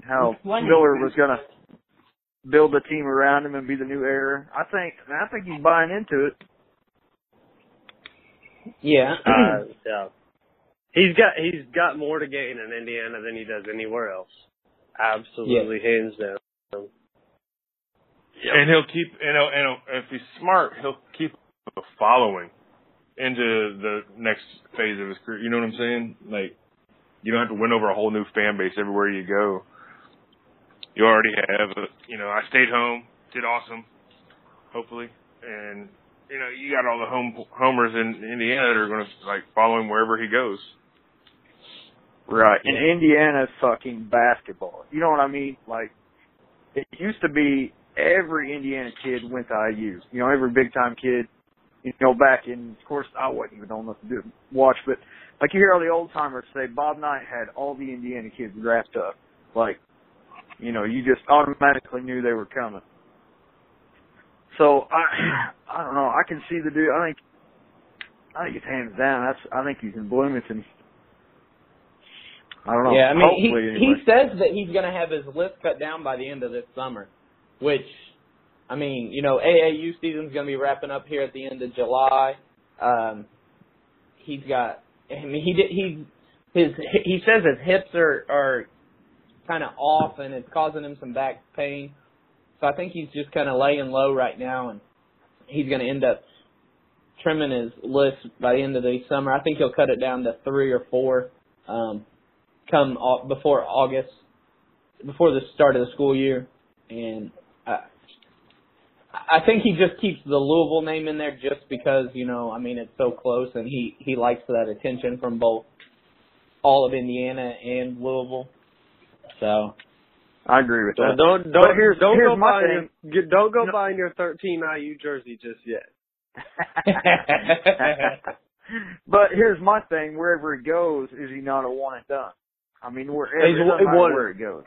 how Miller was going to build a team around him and be the new era. I think I think he's buying into it. Yeah. Uh, yeah. He's got he's got more to gain in Indiana than he does anywhere else. Absolutely, yeah. Hands down. Yep. And he'll keep, you know, and if he's smart, he'll keep following into the next phase of his career. You know what I'm saying? Like, you don't have to win over a whole new fan base everywhere you go. You already have, a, you know, I stayed home, did awesome, hopefully. And, you know, you got all the home homers in Indiana that are going to, like, follow him wherever he goes. Right. And Indiana's fucking basketball. You know what I mean? Like, it used to be, every Indiana kid went to I U. You know, every big-time kid, you know, back in, of course, I wasn't even old enough to do, watch, but, like, you hear all the old-timers say, Bob Knight had all the Indiana kids wrapped up. Like, you know, you just automatically knew they were coming. So, I I don't know. I can see the dude. I think I think it's hands down. That's I think he's in Bloomington. I don't know. Yeah, I mean, he, anyway. he says that he's going to have his list cut down by the end of this summer. Which, I mean, you know, A A U season's going to be wrapping up here at the end of July. Um, he's got, I mean, he did, he his he says his hips are are kind of off and it's causing him some back pain. So I think he's just kind of laying low right now, and he's going to end up trimming his list by the end of the summer. I think he'll cut it down to three or four um, come au- before August, before the start of the school year, and. I think he just keeps the Louisville name in there just because, you know, I mean, it's so close, and he, he likes that attention from both all of Indiana and Louisville. So I agree with that. Don't don't don't, here's, don't here's go buy your, don't go no. buying your thirteen I U jersey just yet. But here's my thing: wherever he goes, is he not a one and done? I mean, wherever he's, where he goes,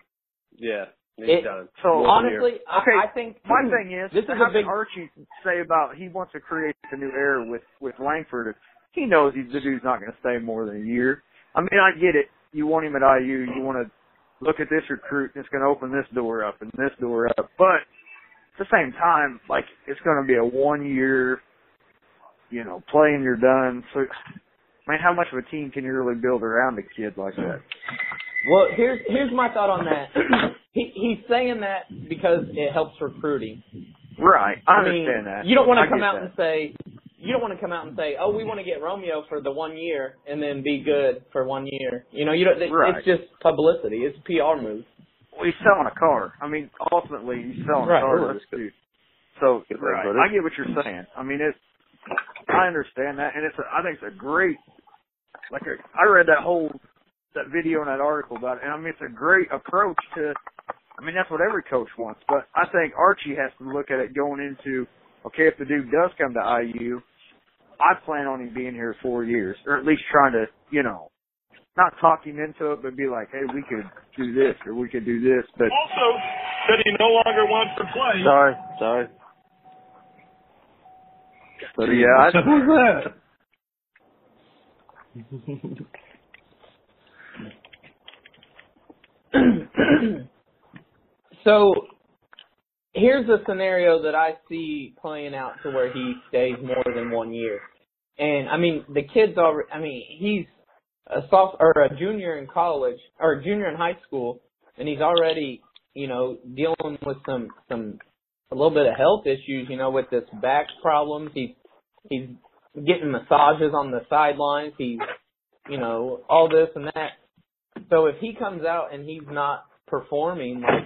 yeah. It, so honestly, I, okay, I think my hmm, thing is, this is how did Archie say about he wants to create a new era with with Langford? He knows he's, the dude's not going to stay more than a year. I mean, I get it. You want him at I U. You want to look at this recruit, and it's going to open this door up and this door up. But at the same time, like, it's going to be a one year, you know, play and you're done. So, I mean, how much of a team can you really build around a kid like that? Well, here's here's my thought on that. He he's saying that because it helps recruiting. Right, I, I understand mean, that. You don't want to I come out that. and say you don't want to come out and say, oh, we want to get Romeo for the one year and then be good for one year. You know, you don't. Right. It's just publicity. It's a P R move. Well, he's selling a car. I mean, ultimately, he's selling right. a car. Right. So right. I get what you're saying. I mean, it's I understand that, and it's a, I think it's a great. Like a, I read that whole. that video and that article about it. And I mean, it's a great approach to, I mean, that's what every coach wants. But I think Archie has to look at it going into, okay, if the dude does come to I U, I plan on him being here four years, or at least trying to, you know, not talk him into it, but be like, hey, we could do this, or we could do this. But also, that he no longer wants to play. Sorry, sorry. But yeah, I was that? So here's a scenario that I see playing out to where he stays more than one year. And, I mean, the kid's already – I mean, he's a soft, or a junior in college or a junior in high school, and he's already, you know, dealing with some, some – a little bit of health issues, you know, with this back problems. He's, he's getting massages on the sidelines. He's, you know, all this and that. So if he comes out and he's not performing like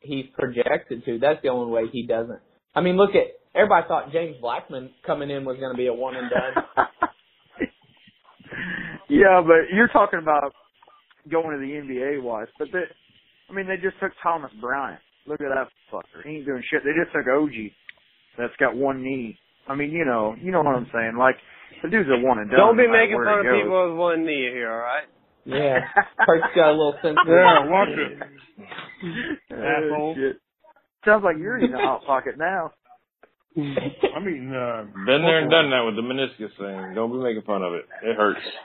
he's projected to, that's the only way he doesn't. I mean, look at – everybody thought James Blackman coming in was going to be a one and done. Yeah, but you're talking about going to the N B A wise. But, they, I mean, they just took Thomas Bryant. Look at that fucker. He ain't doing shit. They just took O G that's got one knee. I mean, you know, you know what I'm saying. Like, the dude's a one and done. Don't be making fun of people with one knee here, all right? Yeah. Perk's got a little sense of yeah, watch it. Asshole. Shit. Sounds like you're in the hot pocket now. I mean, uh, been there and done that with the meniscus thing. Don't be making fun of it. It hurts.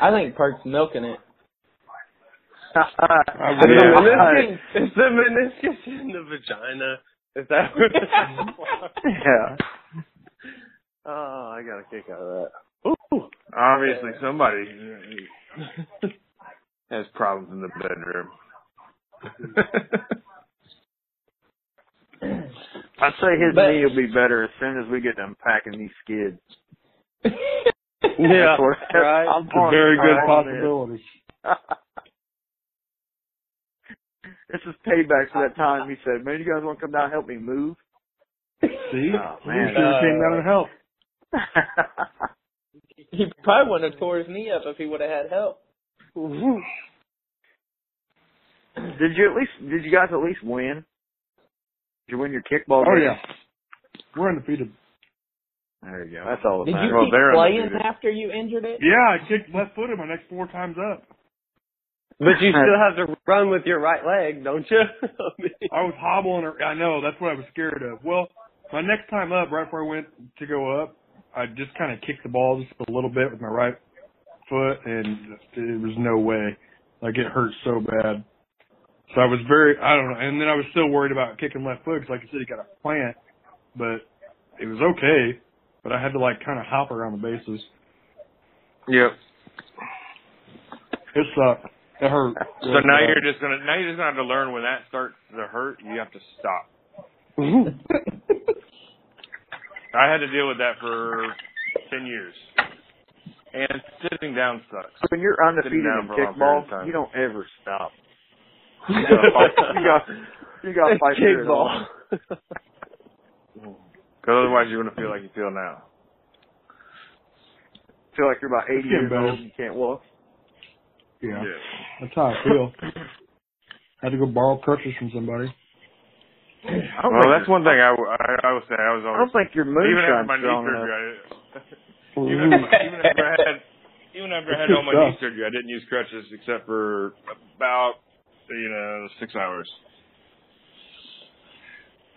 I think Perk's milking it. It's, the meniscus, it's the meniscus in the vagina. Is that what it's Yeah. Oh, I got a kick out of that. Ooh. Obviously, yeah. Somebody has problems in the bedroom. I'd say his but, knee will be better as soon as we get to unpacking these skids. Yeah, right. I'm it's a very good possibility. This is payback for that time he said, man, you guys want to come down and help me move? See? Oh, man. He should have uh, came down and helped. He probably wouldn't have tore his knee up if he would have had help. Did you at least? Did you guys at least win? Did you win your kickball game? Oh, yeah. We're undefeated. There you go. That's all that matters. Did you well, keep playing undefeated. After you injured it? Yeah, I kicked left footed my next four times up. But you still have to run with your right leg, don't you? I, mean, I was hobbling around. I know. That's what I was scared of. Well, my next time up, right before I went to go up, I just kind of kicked the ball just a little bit with my right foot, and there was no way. Like, it hurt so bad. So I was very, I don't know, and then I was still worried about kicking left foot because, like you said, you got a plant, but it was okay, but I had to, like, kind of hop around the bases. Yep. It sucked. It hurt. So it now, you're just gonna, now you're just going to have to learn when that starts to hurt, you have to stop. I had to deal with that for ten years. And sitting down sucks. When you're undefeated in kickball, you don't ever stop. You got you got to fight kickball. Because otherwise you're going to feel like you feel now. Feel like you're about eighty years better. Old and you can't walk. Yeah. yeah. That's how I feel. I had to go borrow crutches from somebody. Well, that's one thing I, I, I would say. I was always. I don't think your moonshine strong enough. Even after I, even after I had, even after I had all my knee surgery, I didn't use crutches except for about you know six hours.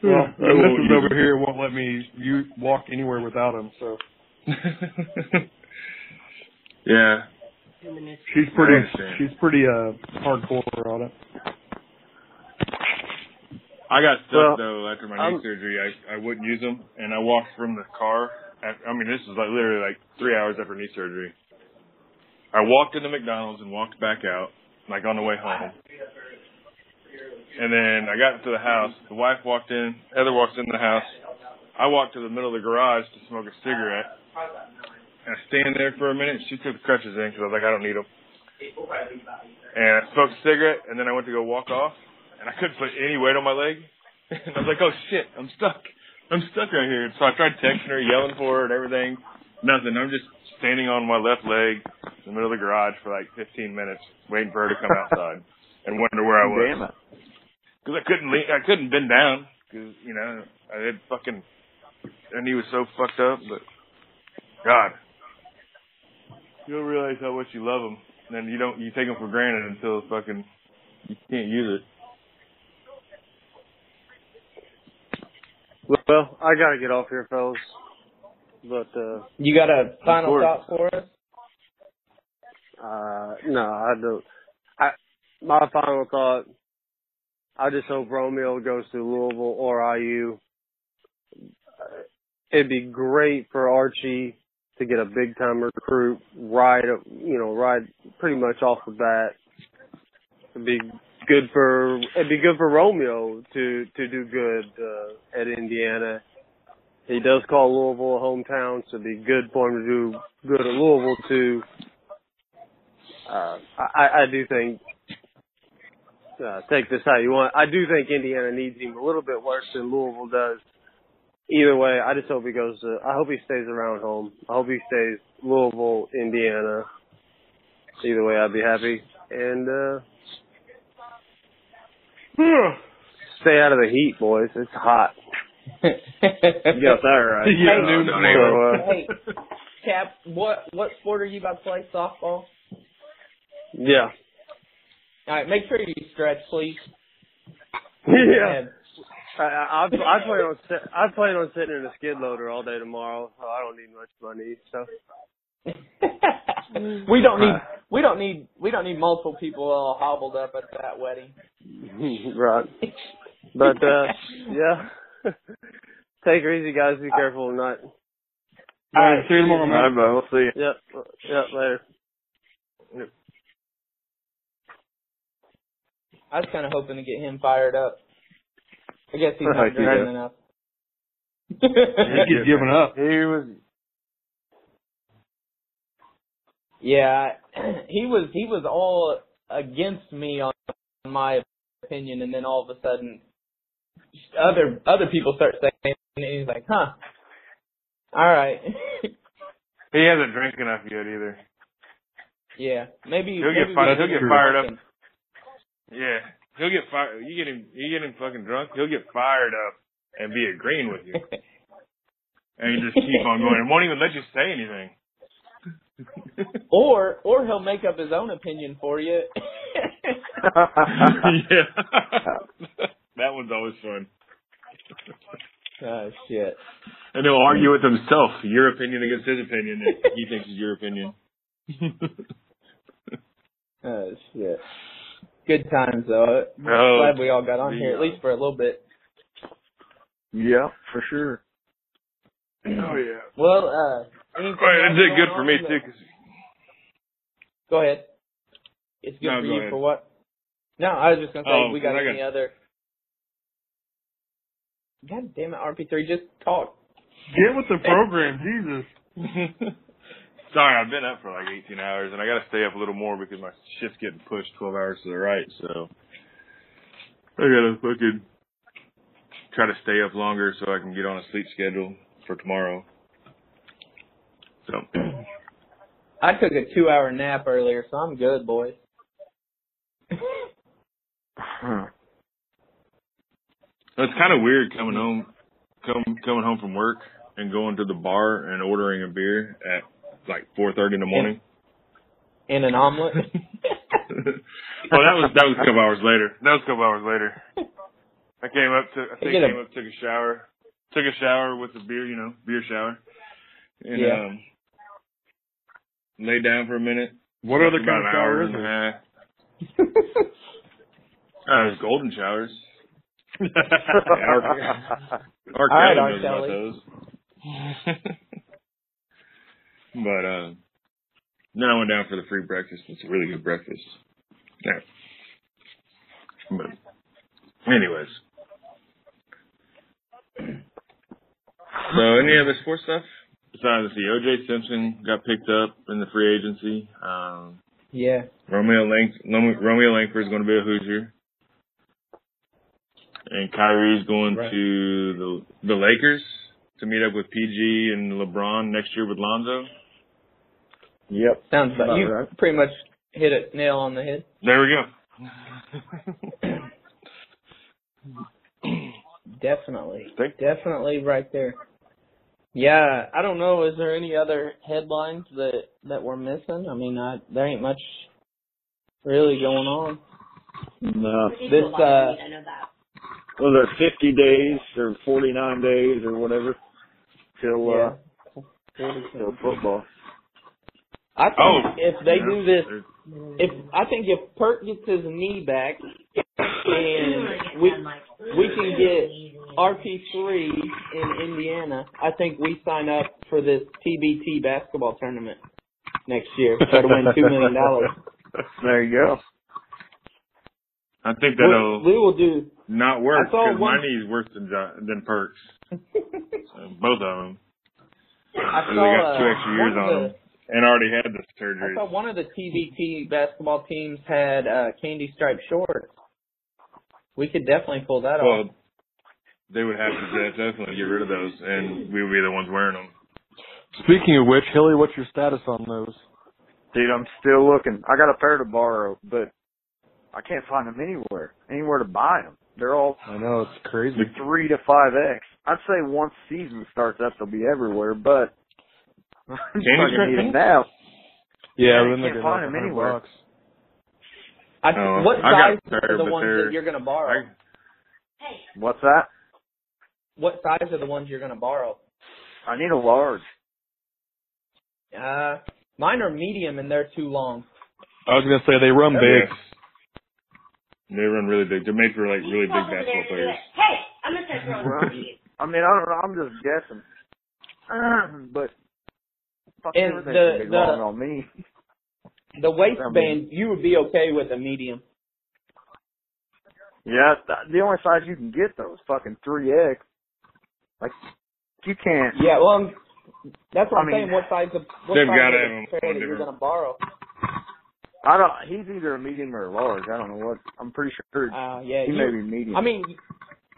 Well, yeah, this is over here won't let me you walk anywhere without them. So. Yeah. She's pretty. She's pretty uh, hardcore on it. I got stuck, well, though, after my knee I'm, surgery. I, I wouldn't use them, and I walked from the car. At, I mean, this is like literally like three hours after knee surgery. I walked into McDonald's and walked back out, like on the way home. And then I got into the house. The wife walked in. Heather walked into the house. I walked to the middle of the garage to smoke a cigarette. And I stand there for a minute. She took the crutches in because I was like, I don't need them. And I smoked a cigarette, and then I went to go walk off. And I couldn't put any weight on my leg. And I was like, oh, shit, I'm stuck. I'm stuck right here. So I tried texting her, yelling for her and everything. Nothing. I'm just standing on my left leg in the middle of the garage for like fifteen minutes waiting for her to come outside and wonder where I was. Because I couldn't lean, I couldn't bend down because, you know, I had fucking – my knee was so fucked up. But, God, you don't realize how much you love them. And then you don't – you take them for granted until fucking you can't use it. Well, I gotta get off here, fellas. But uh, you got a final thought for us? Uh, no, I don't. I my final thought. I just hope Romeo goes to Louisville or I U. It'd be great for Archie to get a big time recruit right, you know, right, pretty much off the bat. It'd be. Good for it'd be good for Romeo to to do good uh, at Indiana, He does call Louisville a hometown, so it'd be good for him to do good at Louisville too. Uh, I, I do think, uh, take this how you want. I do think Indiana needs him a little bit worse than Louisville does. Either way, I just hope he goes to, I hope he stays around home. I hope he stays Louisville, Indiana. Either way, I'd be happy. And, uh, stay out of the heat, boys. It's hot. You got that right. Yeah, hey, no, no, no. Hey, Cap, what, what sport are you about to play? Softball? Yeah. All right, make sure you stretch, please. Yeah. I, I, I plan on I plan on sitting in a skid loader all day tomorrow, so I don't need much money. So we don't need we don't need we don't need multiple people all hobbled up at that wedding. Right. But uh, yeah, take her easy, guys. Be careful tonight. All right, see you tomorrow, man. All right, bro. We'll see you. Yep. Yep. Later. Yep. I was kind of hoping to get him fired up. I guess he's not driven enough. He's giving up. He was. Yeah, he was. He was all against me on my opinion, and then all of a sudden, other other people start saying, and he's like, "Huh, all right." He hasn't drank enough yet either. Yeah, maybe he'll maybe get fired. He'll get fired up. Yeah. He'll get fired. You get him. You get him fucking drunk. He'll get fired up and be agreeing with you, and you just keep on going. He won't even let you say anything. Or, or he'll make up his own opinion for you. Yeah, that one's always fun. Oh shit! And he'll argue with himself. Your opinion against his opinion that he thinks is your opinion. Oh shit. Good times, though. I'm oh, glad we all got on yeah. here, at least for a little bit. Yeah, for sure. Oh, yeah. Well, uh... Anything right, it did good for me, too. Cause... Go ahead. It's good no, for go you ahead. For what? No, I was just going to say, oh, we got any got... other... God damn it, R P three, just talk. Get with the program, Jesus. Sorry, I've been up for like eighteen hours, and I got to stay up a little more because my shift's getting pushed twelve hours to the right, so I got to fucking try to stay up longer so I can get on a sleep schedule for tomorrow. So I took a two-hour nap earlier, so I'm good, boys. Huh. It's kind of weird coming home, come, coming home from work and going to the bar and ordering a beer at like four thirty in the morning. In, in an omelet? Well, that was that was a couple hours later. That was a couple hours later. I came up, to, I think I came a, up, took a shower. Took a shower with a beer, you know, beer shower. And yeah. um, laid down for a minute. What other kind of shower is it? Uh, uh, golden showers. Yeah, our, our right, knows about those. But uh, then I went down for the free breakfast. It's a really good breakfast. Yeah. But anyways. So any other sports stuff? Besides, let's see, O J Simpson got picked up in the free agency. Um, yeah. Romeo Langford Romeo Langford is going to be a Hoosier. And Kyrie's going right. to the the Lakers to meet up with P G and LeBron next year with Lonzo. Yep. Sounds about you right. Pretty much hit a nail on the head. There we go. Definitely. Thanks. Definitely right there. Yeah, I don't know. Is there any other headlines that, that we're missing? I mean, I, there ain't much really going on. No. This, uh, I know that. Well, there are fifty days or forty-nine days or whatever till, yeah. uh, till football. I think oh, if they yeah. do this, if I think if Pert gets his knee back and we we can get R P three in Indiana, I think we sign up for this T B T basketball tournament next year. Try to win two million dollars. There you go. I think that'll. We, we will do. Not worse, because my knee's worse than than Perk's. So, both of them. I saw, they got two extra years uh, on the, them and already had the surgery. I saw one of the T V T basketball teams had uh, candy-striped shorts. We could definitely pull that well, off. They would have to definitely get rid of those, and we would be the ones wearing them. Speaking of which, Hilly, what's your status on those? Dude, I'm still looking. I got a pair to borrow, but I can't find them anywhere, anywhere to buy them. They're all I know, it's crazy. three to five X. I'd say once season starts up, they'll be everywhere, but I'm fucking need them now. Yeah, yeah I can't find them anywhere. Bucks. I, oh, what size are the ones that you're going to borrow? What's that? What size are the ones you're going to borrow? I need a large. Uh, mine are medium, and they're too long. I was going to say, they run big. They run really big. They're made for, like, really big basketball players. Hey, I'm going to say throw them. I mean, I don't know. I'm just guessing. Uh, but fuck everything's wrong on me. The waistband, you would be okay with a medium. Yeah, the only size you can get, though, is fucking three X. Like, you can't. Yeah, well, I'm, that's what I I'm mean, saying. What size of what they've size got of pair that you're going to borrow? I don't. He's either a medium or a large. I don't know what. I'm pretty sure uh, yeah, he you, may be medium. I mean,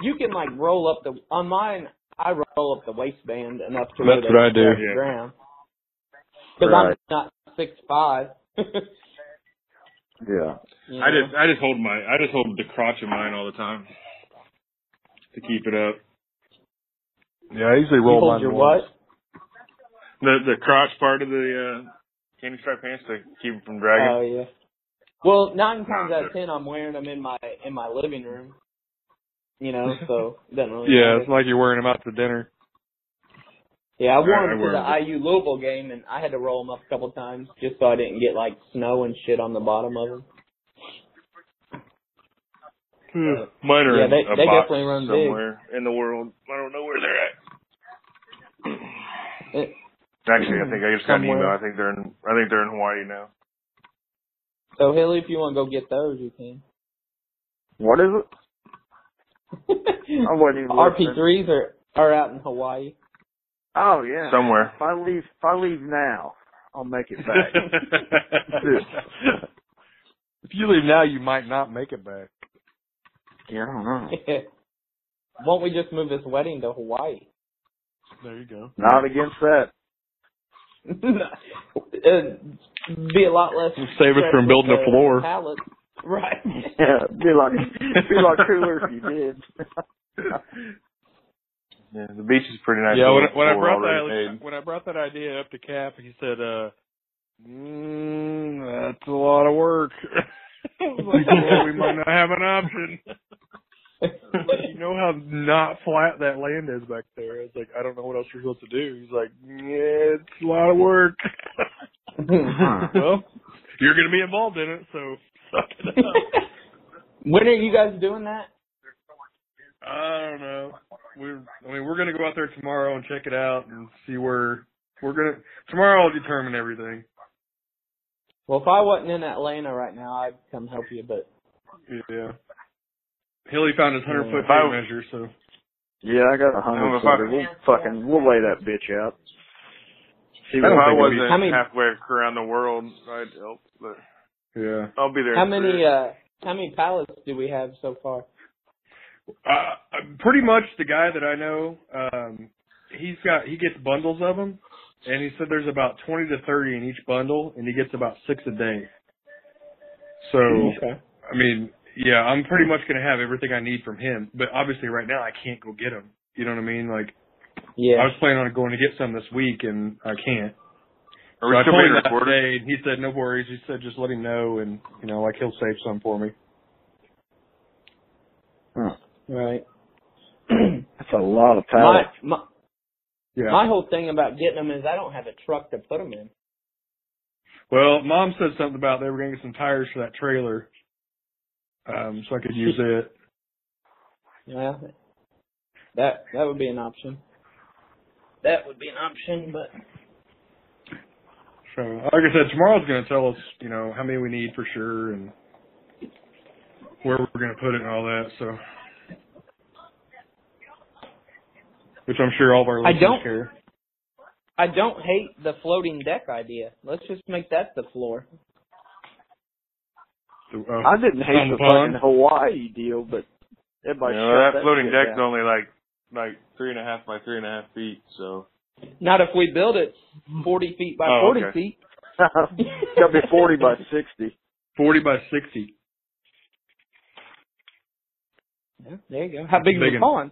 you can, like, roll up the – on mine, I roll up the waistband enough to – That's what I do. Because yeah. right. I'm not six five. Yeah. You know? I just I just hold my I just hold the crotch of mine all the time to keep it up. Yeah, I usually roll you hold mine. Your what? The the crotch part of the uh, candy stripe pants to keep it from dragging. Oh yeah. Well, nine times nah, out of ten, I'm wearing them in my in my living room. You know, so it doesn't really. Yeah, matter. It's like you're wearing them out to dinner. Yeah, I wore them to the I U Louisville game, and I had to roll them up a couple times just so I didn't get, like, snow and shit on the bottom of them. Hmm. Mine are yeah, in they, a they box definitely run somewhere big. In the world. I don't know where they're at. It, Actually, I think I just got somewhere. An email. I think they're in. I think they're in Hawaii now. So, Hilly, if you want to go get those, you can. What is it? I wasn't even R P threes are, are out in Hawaii. Oh, yeah. Somewhere. If I leave, if I leave now, I'll make it back. If you leave now, you might not make it back. Yeah, I don't know. Won't we just move this wedding to Hawaii? There you go. Not against that. It'd be a lot less. Save us from building a floor. Pallet. Right. Yeah, it'd be like, it'd be a lot cooler if you did. Yeah, the beach is pretty nice. Yeah, when, when I brought that when I brought that idea up to Cap, he said, uh, mm, "That's a lot of work." I was like, well, we might not have an option. You know how not flat that land is back there. I was like, I don't know what else you're supposed to do. He's like, yeah, it's a lot of work. Well, you're going to be involved in it, so suck it up. When are you guys doing that? I don't know. We're, I mean, we're going to go out there tomorrow and check it out and see where we're going to. Tomorrow I'll determine everything. Well, if I wasn't in Atlanta right now, I'd come help you, but. Yeah. Hilly found his one hundred foot yeah. measure, so. Yeah, I got a one hundred foot. We'll fucking, we'll lay that bitch out. See, if I wasn't how many, halfway around the world, I'd help, but. Yeah. I'll be there. How many, uh, how many pallets do we have so far? Uh, pretty much the guy that I know, um, he's got he gets bundles of them, and he said there's about twenty to thirty in each bundle, and he gets about six a day. So, okay. I mean, yeah, I'm pretty much gonna have everything I need from him. But obviously, right now I can't go get them. You know what I mean? Like, yeah, I was planning on going to get some this week, and I can't. Are we so I told him that day, and he said no worries. He said just let him know, and you know, like he'll save some for me. Huh. Right. That's a lot of pallets. My, my, yeah. my whole thing about getting them is I don't have a truck to put them in. Well, Mom said something about they were going to get some tires for that trailer, um, so I could use it. Yeah, that that would be an option. That would be an option, but. So, like I said, tomorrow's going to tell us, you know, how many we need for sure and where we're going to put it and all that, so. which I'm sure all of our listeners care. I don't hate the floating deck idea. Let's just make that the floor. Uh, I didn't hate the pond. fucking Hawaii deal, but everybody you know, shut that, that floating deck's down. only like like three and a half by three and a half feet. So not if we build it forty feet by oh, forty okay. feet. It's gotta be forty by sixty. Forty by sixty. Yeah, there you go. How big, big is the pond?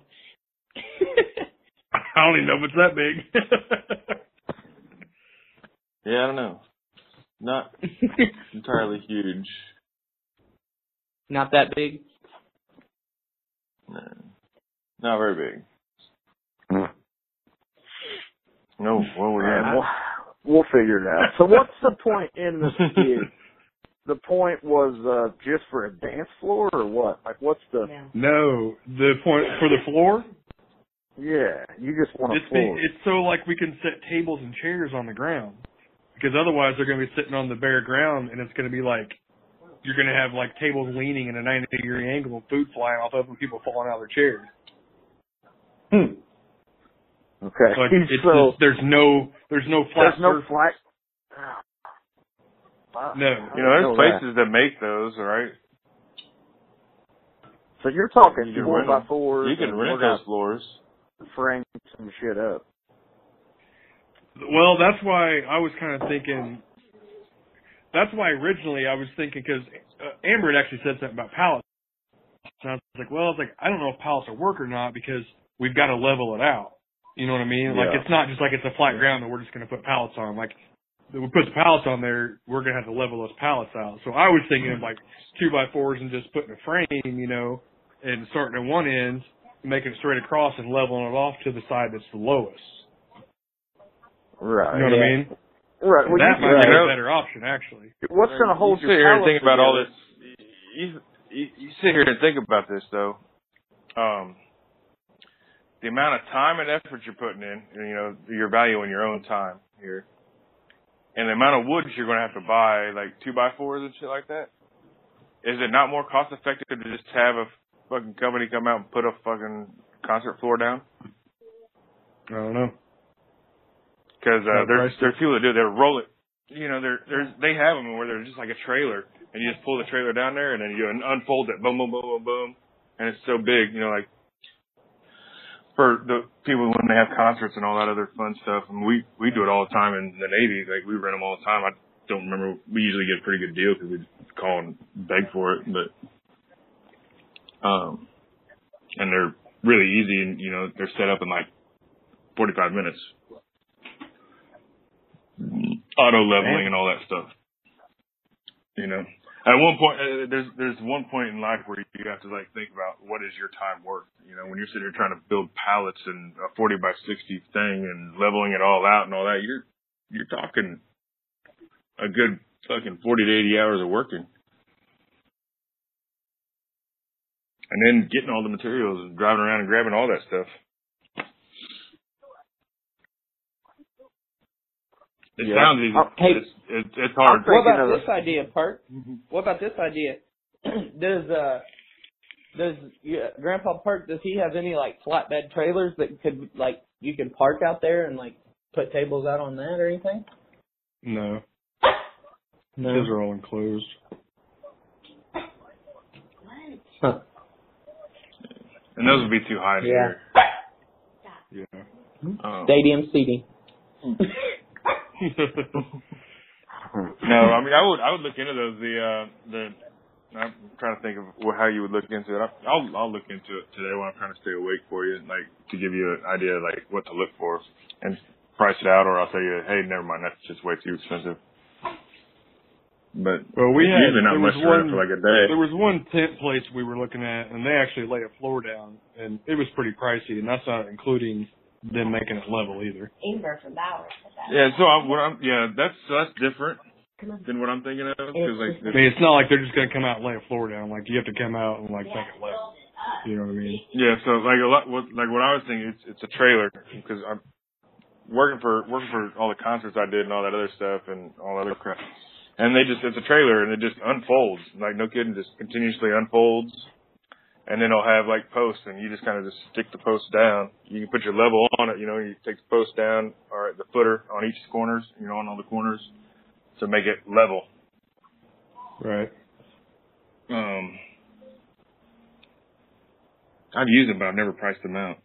I don't even know if it's that big. Yeah, I don't know. Not entirely huge. Not that big? No. Not very big. No, well, we have. We'll figure it out. So what's the point in this gig? The point was uh, just for a dance floor or what? Like, what's the... No, no the point for the floor? Yeah, you just want it's a floor. Be, it's so like we can set tables and chairs on the ground. Because otherwise they're going to be sitting on the bare ground, and it's going to be like, you're going to have like tables leaning in a ninety degree angle and food flying off of them, people falling out of their chairs. Hmm. Okay. Like it's so, just, there's no there's no flat. There's no flat. Wow. No, you know there's know places that. that make those, right? So you're talking you four by fours. You can rent those floors. Frame some shit up. Well, that's why I was kind of thinking. That's why originally I was thinking because uh, Amber had actually said something about pallets, and I was like, well, I was like, I don't know if pallets will work or not because we've got to level it out. You know what I mean? Yeah. Like, it's not just like it's a flat ground that we're just going to put pallets on. Like, if we put the pallets on there, we're going to have to level those pallets out. So I was thinking of, like, two by fours and just putting a frame, you know, and starting at one end, making it straight across and leveling it off to the side that's the lowest. Right. You know what yeah. I mean? Right. Well, that might right. be a better option, actually. What's going to hold you your pallets? You sit here and think about all this. You, you, you sit here and think about this, though. Um... The amount of time and effort you're putting in, you know, you're valuing your own time here. And the amount of wood you're going to have to buy, like two by fours and shit like that. Is it not more cost effective to just have a fucking company come out and put a fucking concert floor down? I don't know. Because uh, there's there's people that do they roll it. You know, they're, they're, they have them where they're just like a trailer, and you just pull the trailer down there, and then you unfold it, boom, boom, boom, boom, boom, and it's so big, you know, like. For the people when they have concerts and all that other fun stuff, I mean, we we do it all the time in the Navy. Like we rent them all the time. I don't remember. We usually get a pretty good deal because we just call and beg for it. But um, and they're really easy, and you know they're set up in like forty-five minutes, auto leveling and all that stuff. You know, at one point, uh, there's there's one point in life where you have to like think about what is your time worth. You know, when you're sitting here trying to build pallets and a forty by sixty thing and leveling it all out and all that, you're you're talking a good fucking forty to eighty hours of working, and then getting all the materials and driving around and grabbing all that stuff. It yeah. sounds easy. Hey, it's, it's, it's hard. What about this idea, Perk? What about this idea? Does uh, does uh, Grandpa Perk? Does he have any like flatbed trailers that could like you can park out there and like put tables out on that or anything? No. No. Those are all enclosed. Huh. And those would be too high. Yeah. Here. Yeah. Um, Stadium seating. No, I mean I would I would look into those. The uh, the I'm trying to think of how you would look into it. I'll I'll look into it today when I'm trying to stay awake for you, like to give you an idea of, like what to look for and price it out, or I'll tell you, hey, never mind, that's just way too expensive. But well, we had, usually not much one, for like a day. There was one tent place we were looking at, and they actually laid a floor down, and it was pretty pricey, and that's not including them making it level either. Amber from Bowers. Yeah, so I'm, what I'm, yeah, that's so that's different than what I'm thinking of. Cause like, I mean, it's not like they're just gonna come out and lay a floor down. Like you have to come out and like yeah, make it level. You know what I mean? Yeah. So like a lot, what, like what I was thinking, it's it's a trailer because I'm working for working for all the concerts I did and all that other stuff and all that other crap. And they just it's a trailer and it just unfolds. Like no kidding, just continuously unfolds. And then I'll have like posts, and you just kind of just stick the post down. You can put your level on it, you know, you take the post down or the footer on each corners, you know, on all the corners to make it level. Right. Um, I've used them, but I've never priced them out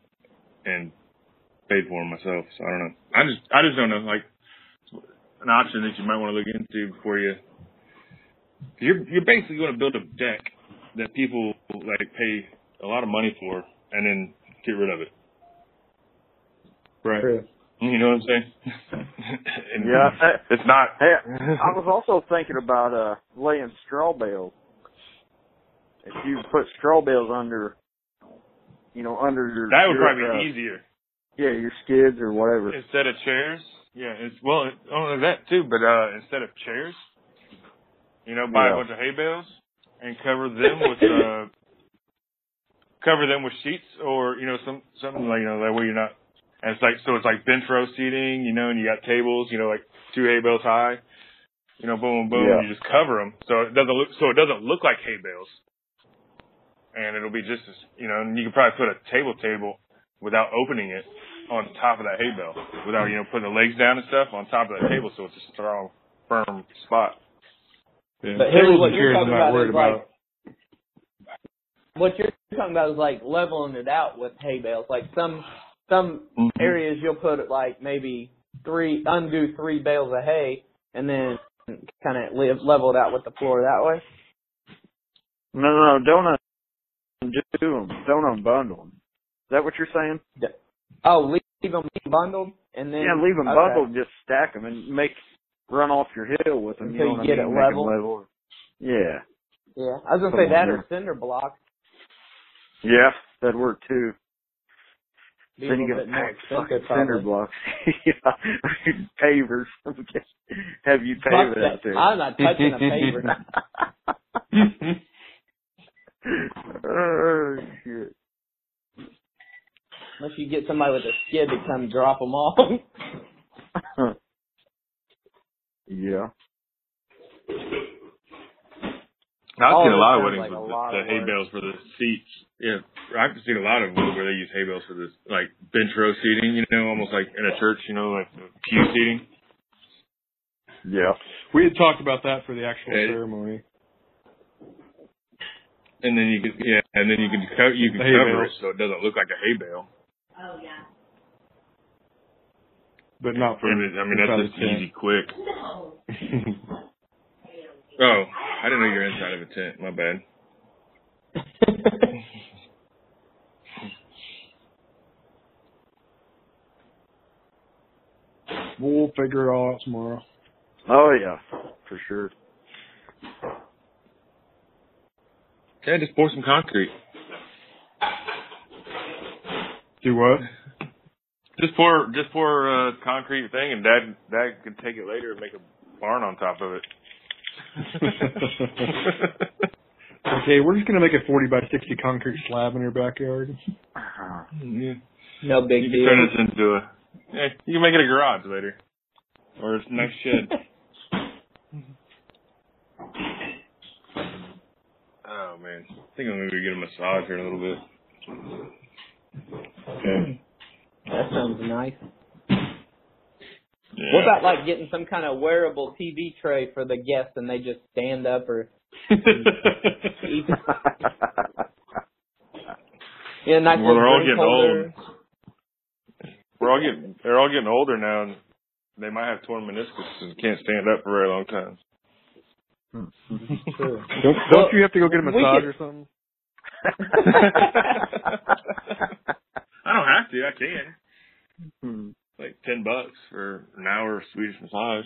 and paid for them myself. So I don't know. I just, I just don't know. Like an option that you might want to look into before you, you're, you're basically going to build a deck that people like pay a lot of money for and then get rid of it. Right. True. You know what I'm saying? And yeah. It's not. Hey, I was also thinking about uh, laying straw bales. If you put straw bales under, you know, under your. That would your, probably be uh, easier. Yeah, your skids or whatever. Instead of chairs. Yeah. It's, well, it, only that too, but uh, instead of chairs, you know, buy yeah. a bunch of hay bales and cover them with uh, cover them with sheets or, you know, some something like, you know, that way you're not. And it's like, so it's like bench row seating, you know, and you got tables, you know, like two hay bales high, you know, boom, boom, yeah. and you just cover them. So it doesn't look, so it doesn't look like hay bales. And it'll be just as, you know, and you can probably put a table table without opening it on top of that hay bale without, you know, putting the legs down and stuff on top of that table. So it's a strong, firm spot. Yeah. But here's what you're talking about is like, about. what you're talking about is like leveling it out with hay bales, like some, Some mm-hmm. areas you'll put it like maybe three, undo three bales of hay, and then kind of level it out with the floor that way. No, no, no, don't undo them. Don't unbundle them. Is that what you're saying? Yeah. Oh, leave, leave them bundled, and then yeah, leave them okay. bundled. Just stack them and make run off your hill with them. Until you, know you get I mean? it level. level. Yeah. Yeah, I was gonna Put say that there. or cinder blocks. Yeah, that'd work too. Then you get fucking cinder blocks. yeah. Pavers. Have you paved it out there? I'm not touching a paver. Oh, shit. Unless you get somebody with a skid to come drop them off. yeah. I've seen a lot of weddings like with the, the hay bales for the seats. Yeah, I've seen a lot of them where they use hay bales for this, like bench row seating. You know, almost like in a church. You know, like the pew seating. Yeah, we had talked about that for the actual yeah. ceremony. And then you can, yeah, and then you can co- you can cover it so it doesn't look like a hay bale. Oh yeah. But not for. I mean, I mean that's just easy, quick. Oh, I didn't know you were inside of a tent. My bad. We'll figure it all out tomorrow. Oh, yeah, for sure. Okay, just pour some concrete. Do what? Just pour, just pour a concrete thing, and Dad, Dad can take it later and make a barn on top of it. Okay, we're just gonna make a forty by sixty concrete slab in your backyard. Yeah. No big you deal. You can turn this into a. Yeah, you can make it a garage later, or a nice shed. Oh man, I think I'm gonna go get a massage here in a little bit. Okay. That sounds nice. Yeah. What about like getting some kind of wearable T V tray for the guests and they just stand up or eat? Yeah, nice. Well, they're all getting holder. old. We're all getting they're all getting older now, and they might have torn meniscus and can't stand up for a very long time. Hmm. Sure. Don't, don't well, you have to go get a massage or something? I don't have to. I can. Hmm. Like ten bucks for an hour of Swedish massage.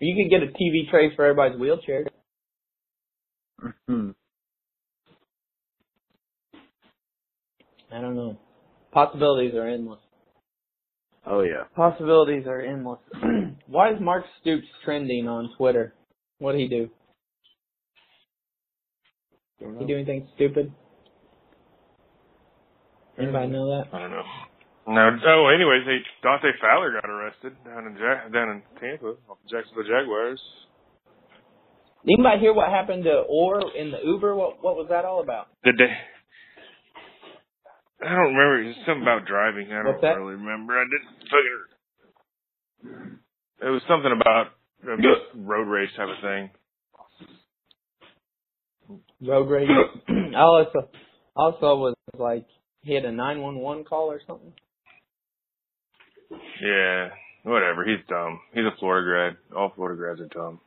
You could get a T V tray for everybody's wheelchair. Mm-hmm. I don't know. Possibilities are endless. Oh yeah. Possibilities are endless. Why is Mark Stoops trending on Twitter? What'd he do? Don't know. He do anything stupid? Anybody know that? I don't know. No. Oh, anyways, they, Dante Fowler got arrested down in ja- down in Tampa, off the Jacksonville Jaguars. Anybody hear what happened to Orr in the Uber? What What was that all about? The day. I don't remember. It was something about driving. I What's don't that? really remember. I didn't figure. It was something about a road race type of thing. Road rage. All I saw, all I saw was like he had a nine one one call or something. Yeah, whatever. He's dumb. He's a Florida grad. All Florida grads are dumb.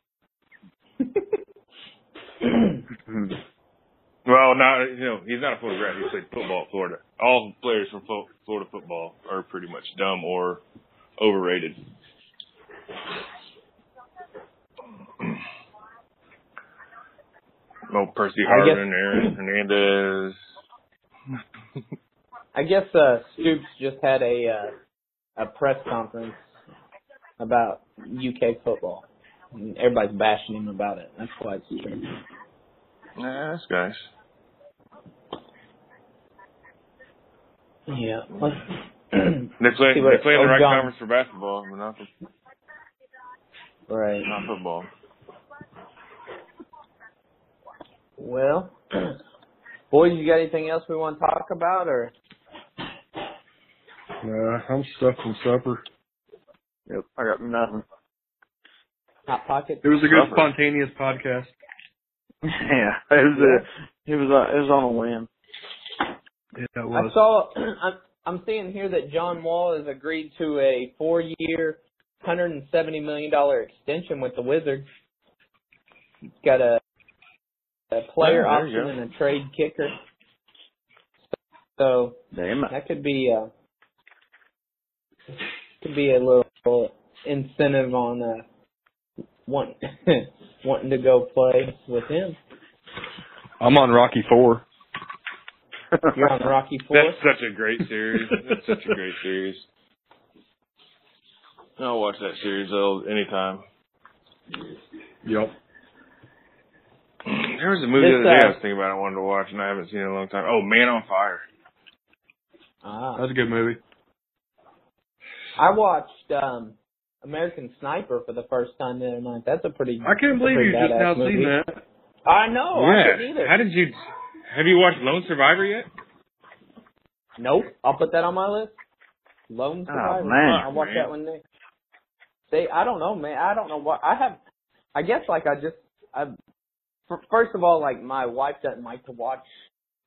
Well, not you know he's not a Florida grad. He played football at Florida. All players from fo- Florida football are pretty much dumb or overrated. Oh, Percy Harvin, Aaron Hernandez. I guess uh, Stoops just had a uh, a press conference about U K football. And everybody's bashing him about it. That's why it's strange. Nah, that's nice. Yeah. they play, they play in the right conference for basketball, but not for right. not football. Well, boys, you got anything else we want to talk about, or? Nah, I'm stuck from supper. Yep, I got nothing. Hot pocket. It was a good supper. Spontaneous podcast. Yeah, it was. A, it was. A, it was on a whim. Yeah, it was. I saw. I'm, I'm seeing here that John Wall has agreed to a four-year, one hundred seventy million dollars extension with the Wizards. He's got a. A player oh, option and a trade kicker. So Damn. that could be a, could be a little incentive on uh, want, wanting to go play with him. I'm on Rocky Four. You're on Rocky Four? That's such a great series. That's such a great series. I'll watch that series anytime. Yep. There was a movie this, the other day uh, I was thinking about I wanted to watch, and I haven't seen it in a long time. Oh, Man on Fire. Ah. That's a good movie. I watched um, American Sniper for the first time the other night. That's a pretty I can't believe you just now movie. seen that. I know. Yeah. I didn't either. How did you – have you watched Lone Survivor yet? Nope. I'll put that on my list. Lone Survivor. Oh, man. I'll watch man. that one next. See, I don't know, man. I don't know what – I have – I guess like I just – I've First of all, like, my wife doesn't like to watch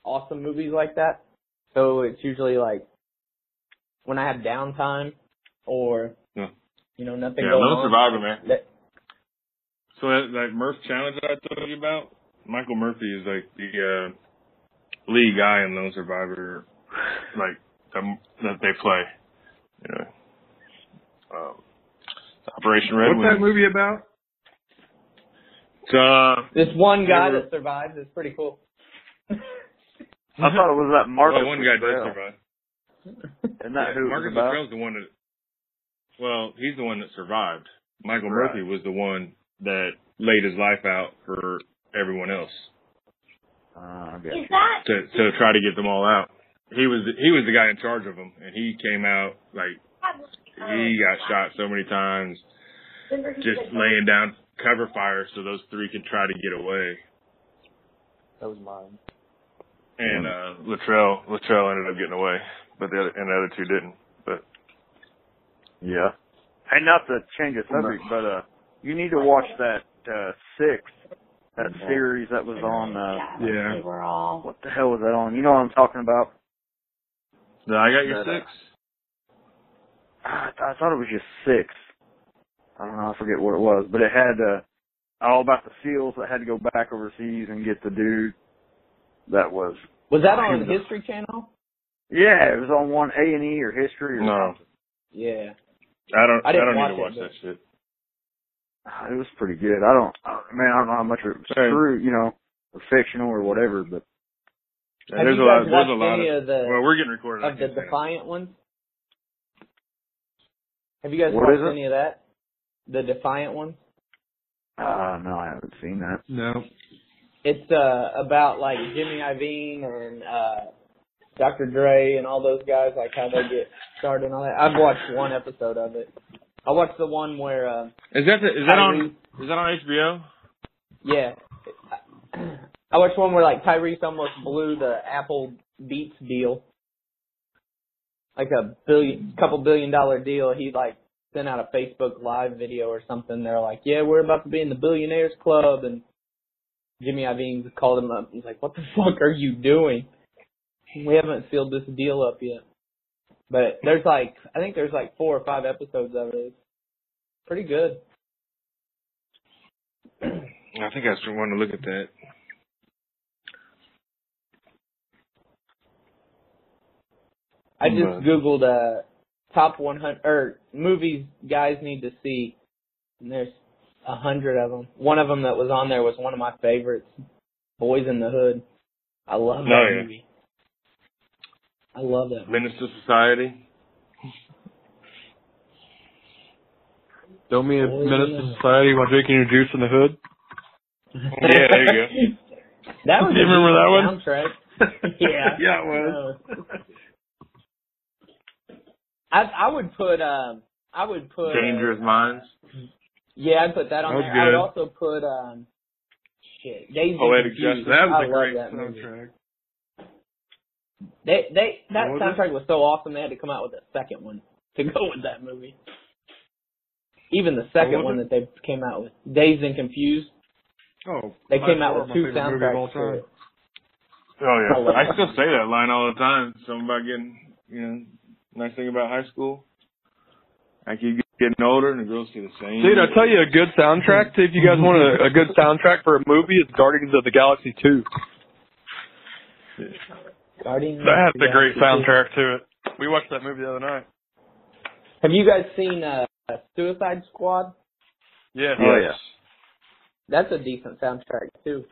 awesome movies like that, so it's usually, like, when I have downtime or, yeah. you know, nothing yeah, going on. Yeah, Lone Survivor, man. That, so, that, that Murph challenge that I told you about, Michael Murphy is, like, the uh, lead guy in Lone Survivor, like, the, that they play. You know, um, Operation Red What's Wings. What's that movie about? Uh, this one guy that survived is pretty cool. I thought it was that Marcus. Well, one guy did survive. And that yeah, who Marcus Luttrell's the one that. Well, he's the one that survived. Michael right. Murphy was the one that laid his life out for everyone else. Uh, okay. To to try to get them all out. He was he was the guy in charge of them, and he came out like he got shot so many times, just laying down. Cover fire so those three could try to get away. That was mine. And uh, Latrell, Latrell ended up getting away, but the other, and the other two didn't. But yeah. Hey, not to change the subject, but uh, you need to watch that uh, six, that series that was on. Uh, yeah. What the hell was that on? You know what I'm talking about? No, I got your that, six. Uh, I, th- I thought it was just six. I don't know, I forget what it was, but it had uh, all about the SEALs that had to go back overseas and get the dude that was... Was that on the History Channel? Yeah, it was on one A and E or History or no. something. Yeah. I don't I, I don't need to watch it, that shit. It was pretty good. I don't, man, I don't know how much it was Same. true, you know, or fictional or whatever, but... Have there's you guys a lot, watched a any lot of, of the... Well, we're getting recorded. Of the Defiant ones? Have you guys what watched any of that? The Defiant one? Uh, no, I haven't seen that. No. It's uh, about, like, Jimmy Iovine and uh, Doctor Dre and all those guys, like, how they get started and all that. I've watched one episode of it. I watched the one where... Uh, is that the, is that on Is that on H B O? Yeah. I watched one where, like, Tyrese almost blew the Apple Beats deal. Like a billion, couple billion dollar deal. He, like, sent out a Facebook Live video or something. They're like, yeah, we're about to be in the Billionaires Club. And Jimmy Iovine called him up. He's like, what the fuck are you doing? We haven't sealed this deal up yet. But there's, like, I think there's, like, four or five episodes of it. It's pretty good. I think I should want to look at that. I just Googled uh, top one hundred or movies guys need to see, and there's a hundred of them. One of them that was on there was one of my favorites, Boys in the Hood. I love that oh, yeah. movie. I love that movie. Menace to Society. Don't mean a Menace to Society while drinking your juice in the hood. Yeah, there you go. That was Do you remember that one? Soundtrack. Yeah. Yeah, it was. Uh, I, I would put, um, I would put Dangerous uh, Minds. Yeah, I'd put that on that there. Good. I would also put, um, shit, Daisy Poetic Justice. That was I a great that soundtrack. They, they, that what soundtrack was, was so awesome. They had to come out with a second one to go with that movie. Even the second one it? that they came out with, Dazed and Confused. Oh, they came out with two soundtracks. For it. Oh yeah, I, I still say that line all the time. Something about getting, you know. Nice thing about high school, I keep getting older, and the girls see the same. Dude, I'll tell you a good soundtrack. If you guys want a, a good soundtrack for a movie, it's Guardians of the Galaxy two. Guardians that has a great soundtrack to it. We watched that movie the other night. Have you guys seen uh, Suicide Squad? Yeah. Oh, yeah. That's a decent soundtrack, too.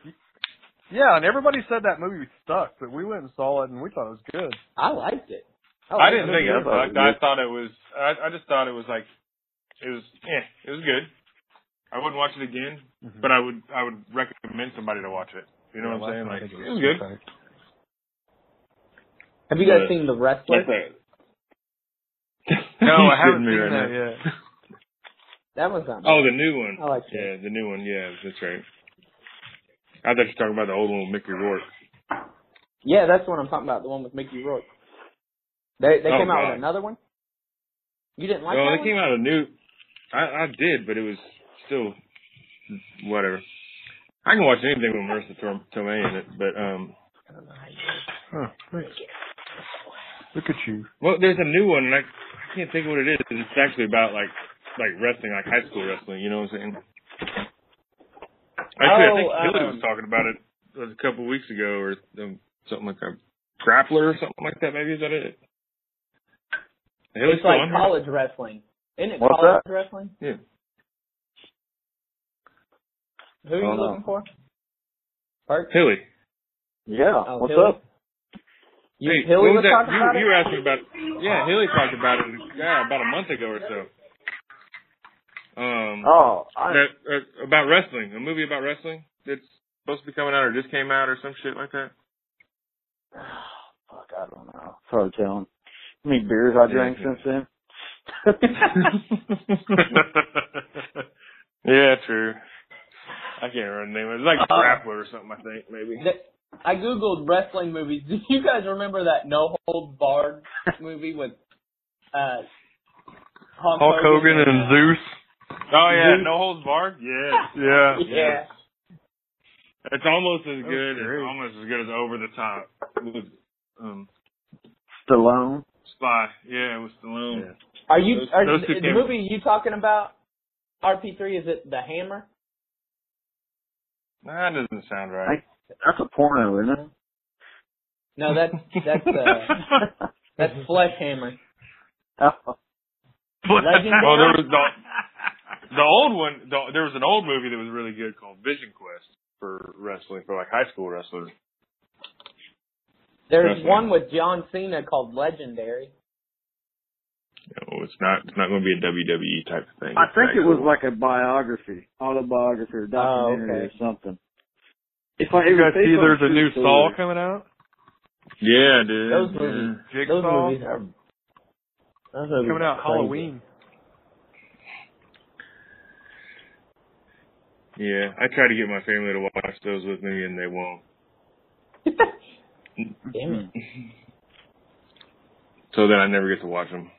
Yeah, and everybody said that movie stuck, but we went and saw it, and we thought it was good. I liked it. Oh, I didn't think it. I, I thought it was. I, I just thought it was like, it was. Yeah, it was good. I wouldn't watch it again, mm-hmm. but I would. I would recommend somebody to watch it. You know yeah, what I'm saying? Like, it was, it was good. Fact. Have you guys but, seen The Wrestler? No, I haven't seen that yet. That was not. Oh, the new one. I like that. Yeah, the new one. Yeah, that's right. I thought you were talking about the old one with Mickey Rourke. Yeah, that's what I'm talking about. The one with Mickey Rourke. They they oh, came out God. with another one? You didn't like well, that Well, they one? came out a new... I, I did, but it was still... Whatever. I can watch anything with Marissa Tomei in it, but... um. Huh, Look at you. Well, there's a new one, and I, I can't think of what it is. It's actually about, like, like wrestling, like high school wrestling, you know what I'm saying? Actually, oh, I think Billy um, was talking about it a couple weeks ago, or um, something like a grappler or something like that, maybe. Is that it? It's like college here. wrestling. Isn't it What's college that? wrestling? Yeah. Who are you looking know. for? Park? Hilly. Yeah. Oh, What's Hilly? up? You, hey, Hilly was that? talking you, about you it? You were asking about it. Yeah, Hilly talked about it yeah, about a month ago or so. Um, oh. I, that, uh, about wrestling. A movie about wrestling that's supposed to be coming out or just came out or some shit like that. Oh, fuck, I don't know. Probably tell him. How many beers I drank yeah. since then? Yeah, true. I can't remember the name of it. It's like uh, Grappler or something, I think, maybe. The, I Googled wrestling movies. Do you guys remember that No Hold Barred movie with uh, Hulk, Hulk Hogan, Hogan and, and Zeus? Oh, yeah, Zeus? No Hold Barred? Yeah. Yeah. Yeah. yeah. It's almost as good as, almost as good as Over the Top. With, um, Stallone? Spy, yeah, it was Stallone. Yeah. Are you those, are, those the cameras. movie you talking about? R P three, is it The Hammer? Nah, that doesn't sound right. I, that's a porno, isn't it? No, that's that's uh, that's Flesh Hammer. Oh. Legendary? Oh, there was the, the old one. The, there was an old movie that was really good called Vision Quest for wrestling, for like high school wrestlers. There's one with John Cena called Legendary. No, it's not. It's not going to be a W W E type of thing. I it's think it cool. was like a biography, autobiography, or documentary, oh, okay. or something. It's like you guys see, there's a new Saw coming out. Yeah, dude. Those movies, yeah. those movies are those movies coming out crazy. Halloween. Yeah, I try to get my family to watch those with me, and they won't. Damn it. So then I never get to watch them.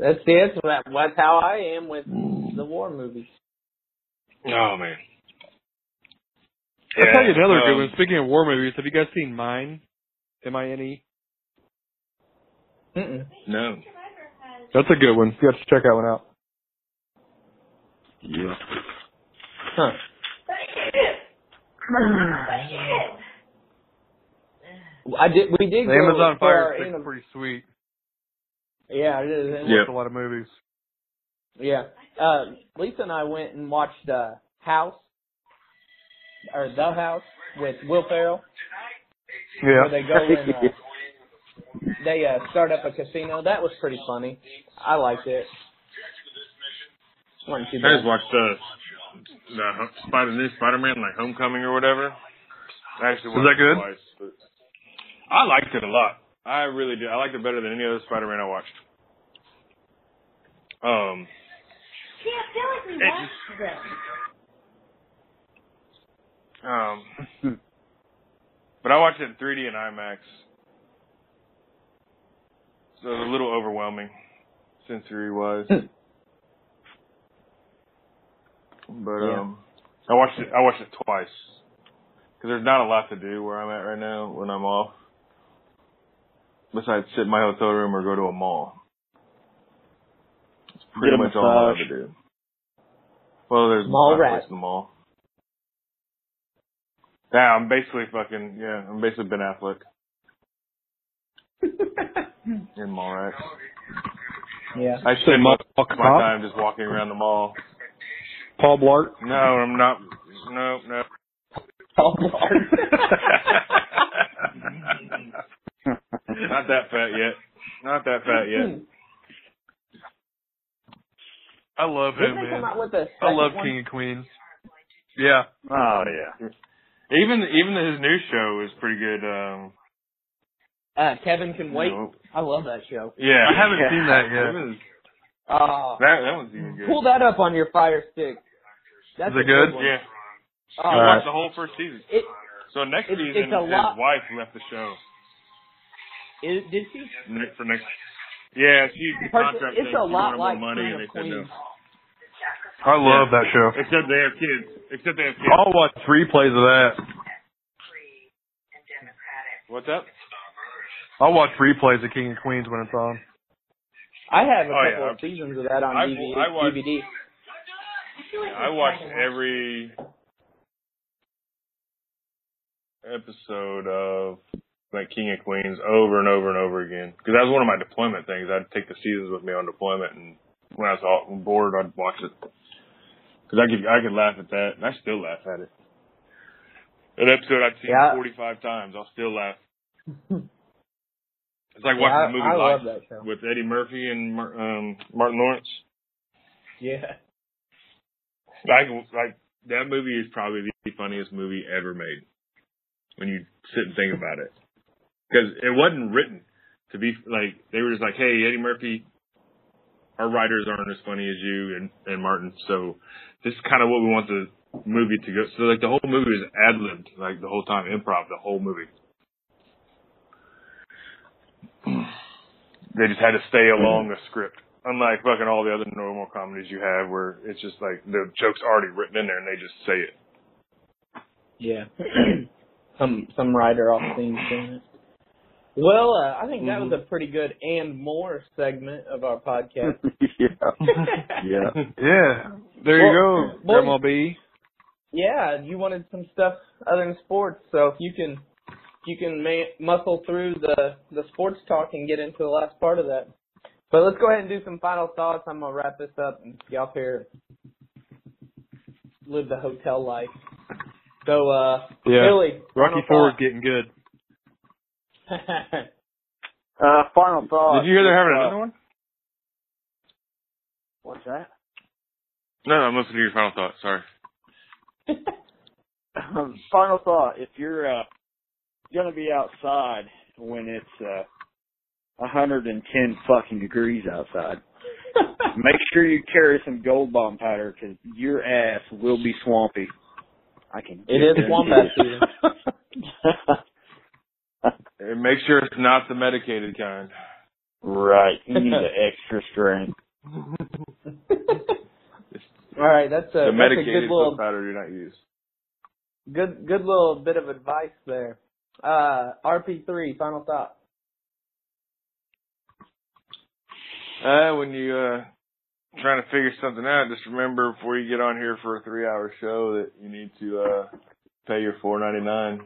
That's it. That's how I am with the war movies. Oh, man. Yeah, I'll tell you another um, good one. Speaking of war movies, have you guys seen Mine? M I N E? Mm-mm. No. That's a good one. You have to check that one out. Yeah. Huh. I did. We did. The go Amazon Fire Stick's anim- pretty sweet. Yeah, it is. Yeah, a lot of movies. Yeah. Uh, Lisa and I went and watched uh, House, or The House, with Will Ferrell. Yeah. Where they go and uh, they uh, start up a casino. That was pretty funny. I liked it. I just watched uh, the Spider new Spider-Man, like Homecoming or whatever. I actually watched Was that good? It twice, but I liked it a lot. I really did. I liked it better than any other Spider-Man I watched. Um. See, I feel like we watched them. Um. But I watched it in three D and IMAX, so it was a little overwhelming, sensory-wise. But um, yeah. I watched it. I watched it twice because there's not a lot to do where I'm at right now when I'm off. Besides, sit in my hotel room or go to a mall. It's pretty much massage. all I ever do. Well, there's mall a place in the mall. Yeah, I'm basically fucking yeah. I'm basically Ben Affleck in mall rats. Yeah, I spend so most of my off? time just walking around the mall. Paul Blart? No, I'm not. No, no. Paul Blart. Not that fat yet. Not that fat yet. I love him, Didn't man. I love one? King and Queen. Yeah. Oh, yeah. Even even his new show is pretty good. Um, uh, Kevin Can Wait. Know. I love that show. Yeah, I haven't yeah. seen that yet. Oh, that, that one's even good. Pull that up on your Fire Stick. That's is it good? good yeah. Oh, I right. watched the whole first season. It, so next it, season, his lot. wife left the show. Is, did she? Next, for next, yeah, she contracted. It's a lot like money and they said no. I love yeah. that show. Except they have kids. Except they have kids. I'll watch replays of that. What's up? I'll watch replays of King and Queens when it's on. I have a oh, couple yeah. of seasons of that on I, D V D. I watched, D V D. I watched every episode of like King of Queens over and over and over again because that was one of my deployment things. I'd take the seasons with me on deployment, and when I was all bored, I'd watch it because I could I could laugh at that, and I still laugh at it. An episode I've seen yeah. forty-five times, I'll still laugh. It's like watching yeah, the movie I Life love that show. With Eddie Murphy and um, Martin Lawrence. Yeah. Like, like, that movie is probably the funniest movie ever made when you sit and think about it. Because it wasn't written to be, like, they were just like, hey, Eddie Murphy, our writers aren't as funny as you and, and Martin, so this is kind of what we want the movie to go. So, like, the whole movie is ad-libbed, like, the whole time, improv, the whole movie. They just had to stay along a script. Unlike fucking all the other normal comedies you have where it's just like the joke's already written in there and they just say it. Yeah. some some writer off scene doing it. Well, uh, I think that mm-hmm. was a pretty good and more segment of our podcast. yeah. yeah. Yeah. There well, you go, Grandma well, B. Yeah, you wanted some stuff other than sports, so if you can... You can ma- muscle through the, the sports talk and get into the last part of that. But let's go ahead and do some final thoughts. I'm going to wrap this up and y'all here live the hotel life. So, uh, yeah. Billy. Rocky Ford's getting good. uh, final thoughts. Did you hear they're having another one? What's that? No, I'm listening to your final thought. Sorry. Final thought. If you're, uh, gonna be outside when it's uh, one hundred ten fucking degrees outside. Make sure you carry some gold bomb powder because your ass will be swampy. I can. It is swamp ass season. And make sure it's not the medicated kind. Right. You need the extra strength. All right, that's a, the that's a good little powder do not use. Good, good little bit of advice there. Uh, R P three, final thought. Uh, when you uh trying to figure something out, just remember before you get on here for a three-hour show that you need to uh, pay your four ninety-nine.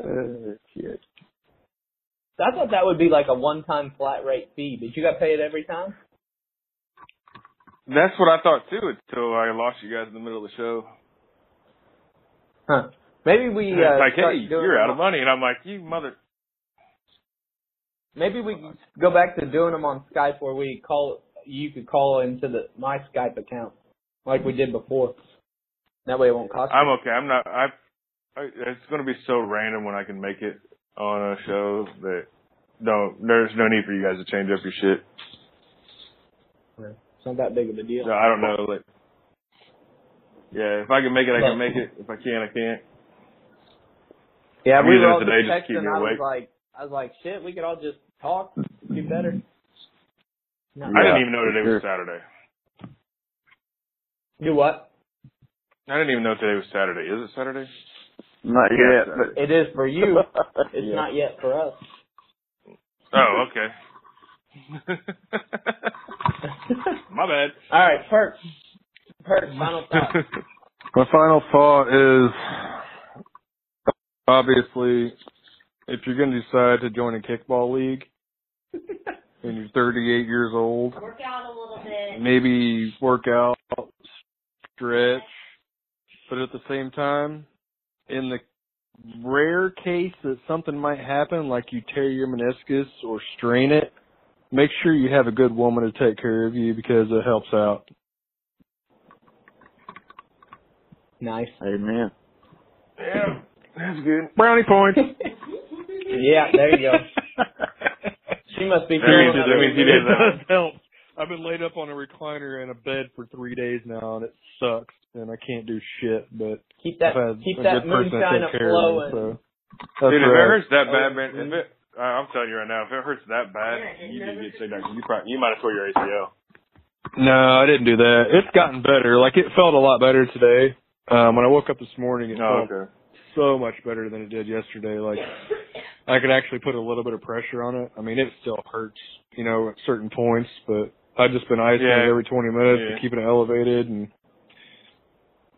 Oh, shit. I thought that would be like a one-time flat rate fee. Did you got paid every time? That's what I thought too until I lost you guys in the middle of the show. Huh? Maybe we uh, like, hey, you're out of money, and I'm like, you mother. Maybe we go back to doing them on Skype, where we call. You could call into the my Skype account like we did before. That way, it won't cost. I'm you. Okay. I'm not. I. I it's going to be so random when I can make it on a show that don't. There's no need for you guys to change up your shit. It's not that big of a deal. No, I don't know. Like, yeah, if I can make it, I can make it. If I can, I can't. Yeah, we were all just texting. I was like, I was like, shit, we could all just talk, do better. No. I didn't even know today was Saturday. You what? I didn't even know today was Saturday. Is it Saturday? Not yet. But it is for you. It's yeah. Not yet for us. Oh, okay. My bad. All right, Perk. Perk, final thought. My final thought is, obviously, if you're going to decide to join a kickball league and you're thirty-eight years old, work out a little bit. Maybe work out, stretch, but at the same time, in the rare case that something might happen, like you tear your meniscus or strain it, make sure you have a good woman to take care of you because it helps out. Nice. Amen. Yeah, that's good. Brownie points. Yeah, there you go. She must be carrying that. Means he did that. Help. I've been laid up on a recliner in a bed for three days now, and it sucks, and I can't do shit. But keep that keep that moonshine flowing. So. Dude, if it hurts that bad, man. If it, I'm telling you right now, if it hurts that bad, you need to get checked out. You probably, you might have tore your A C L. No, I didn't do that. It's gotten better. Like, it felt a lot better today. Um, when I woke up this morning, it oh, felt okay. so much better than it did yesterday. Like, I could actually put a little bit of pressure on it. I mean, it still hurts, you know, at certain points, but I've just been icing yeah. it every twenty minutes yeah. and keeping it elevated, and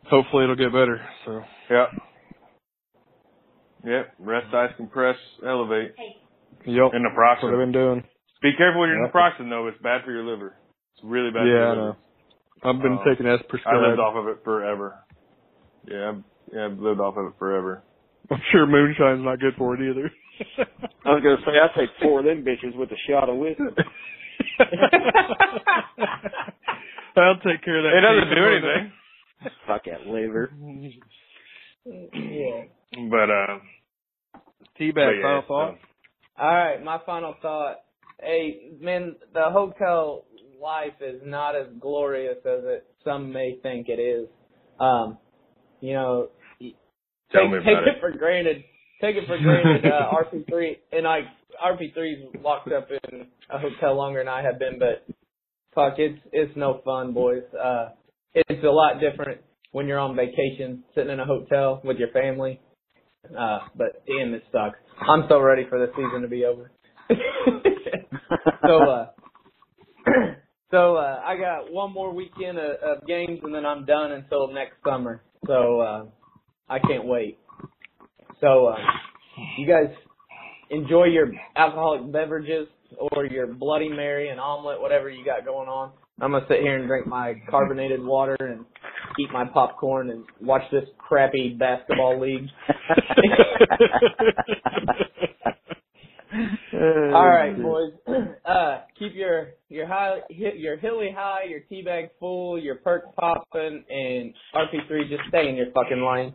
hopefully it'll get better. So, yeah. Yep. Rest, ice, compress, elevate. Hey. Yep. And naproxen. What I've been doing. Be careful with your yep. naproxen, though. It's bad for your liver. It's really bad yeah, for your liver. Yeah, I know. I've been um, taking S prescribed. I lived off of it forever. Yeah, yeah, I've lived off of it forever. I'm sure moonshine's not good for it either. I was going to say, I'd take four of them bitches with a shot of whiskey. I'll take care of that. It doesn't do anything. Fuck that liver. Yeah. But, uh, T-Bag, yeah, final thought? So. All right, my final thought. Hey, man, the hotel life is not as glorious as it some may think it is. Um, you know, Tell take, me about take it, it for granted. Take it for granted. Uh, R P three and I, R P three's locked up in a hotel longer than I have been, but fuck, it's it's no fun, boys. Uh, it's a lot different when you're on vacation, sitting in a hotel with your family. Uh, but damn, it sucks. I'm so ready for the season to be over. so, uh, so uh, I got one more weekend of, of games, and then I'm done until next summer. So uh, I can't wait. So uh, you guys enjoy your alcoholic beverages or your Bloody Mary and omelet, whatever you got going on. I'm going to sit here and drink my carbonated water and eat my popcorn and watch this crappy basketball league. All right, boys. Uh, keep your your high, your hilly high, your tea bag full, your perk popping, and R P three, just stay in your fucking lane.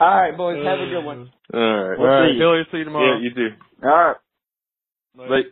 All right, boys. Have a good one. All right. We'll All right. See you. See you tomorrow. Yeah, you too. All right. Later. Later.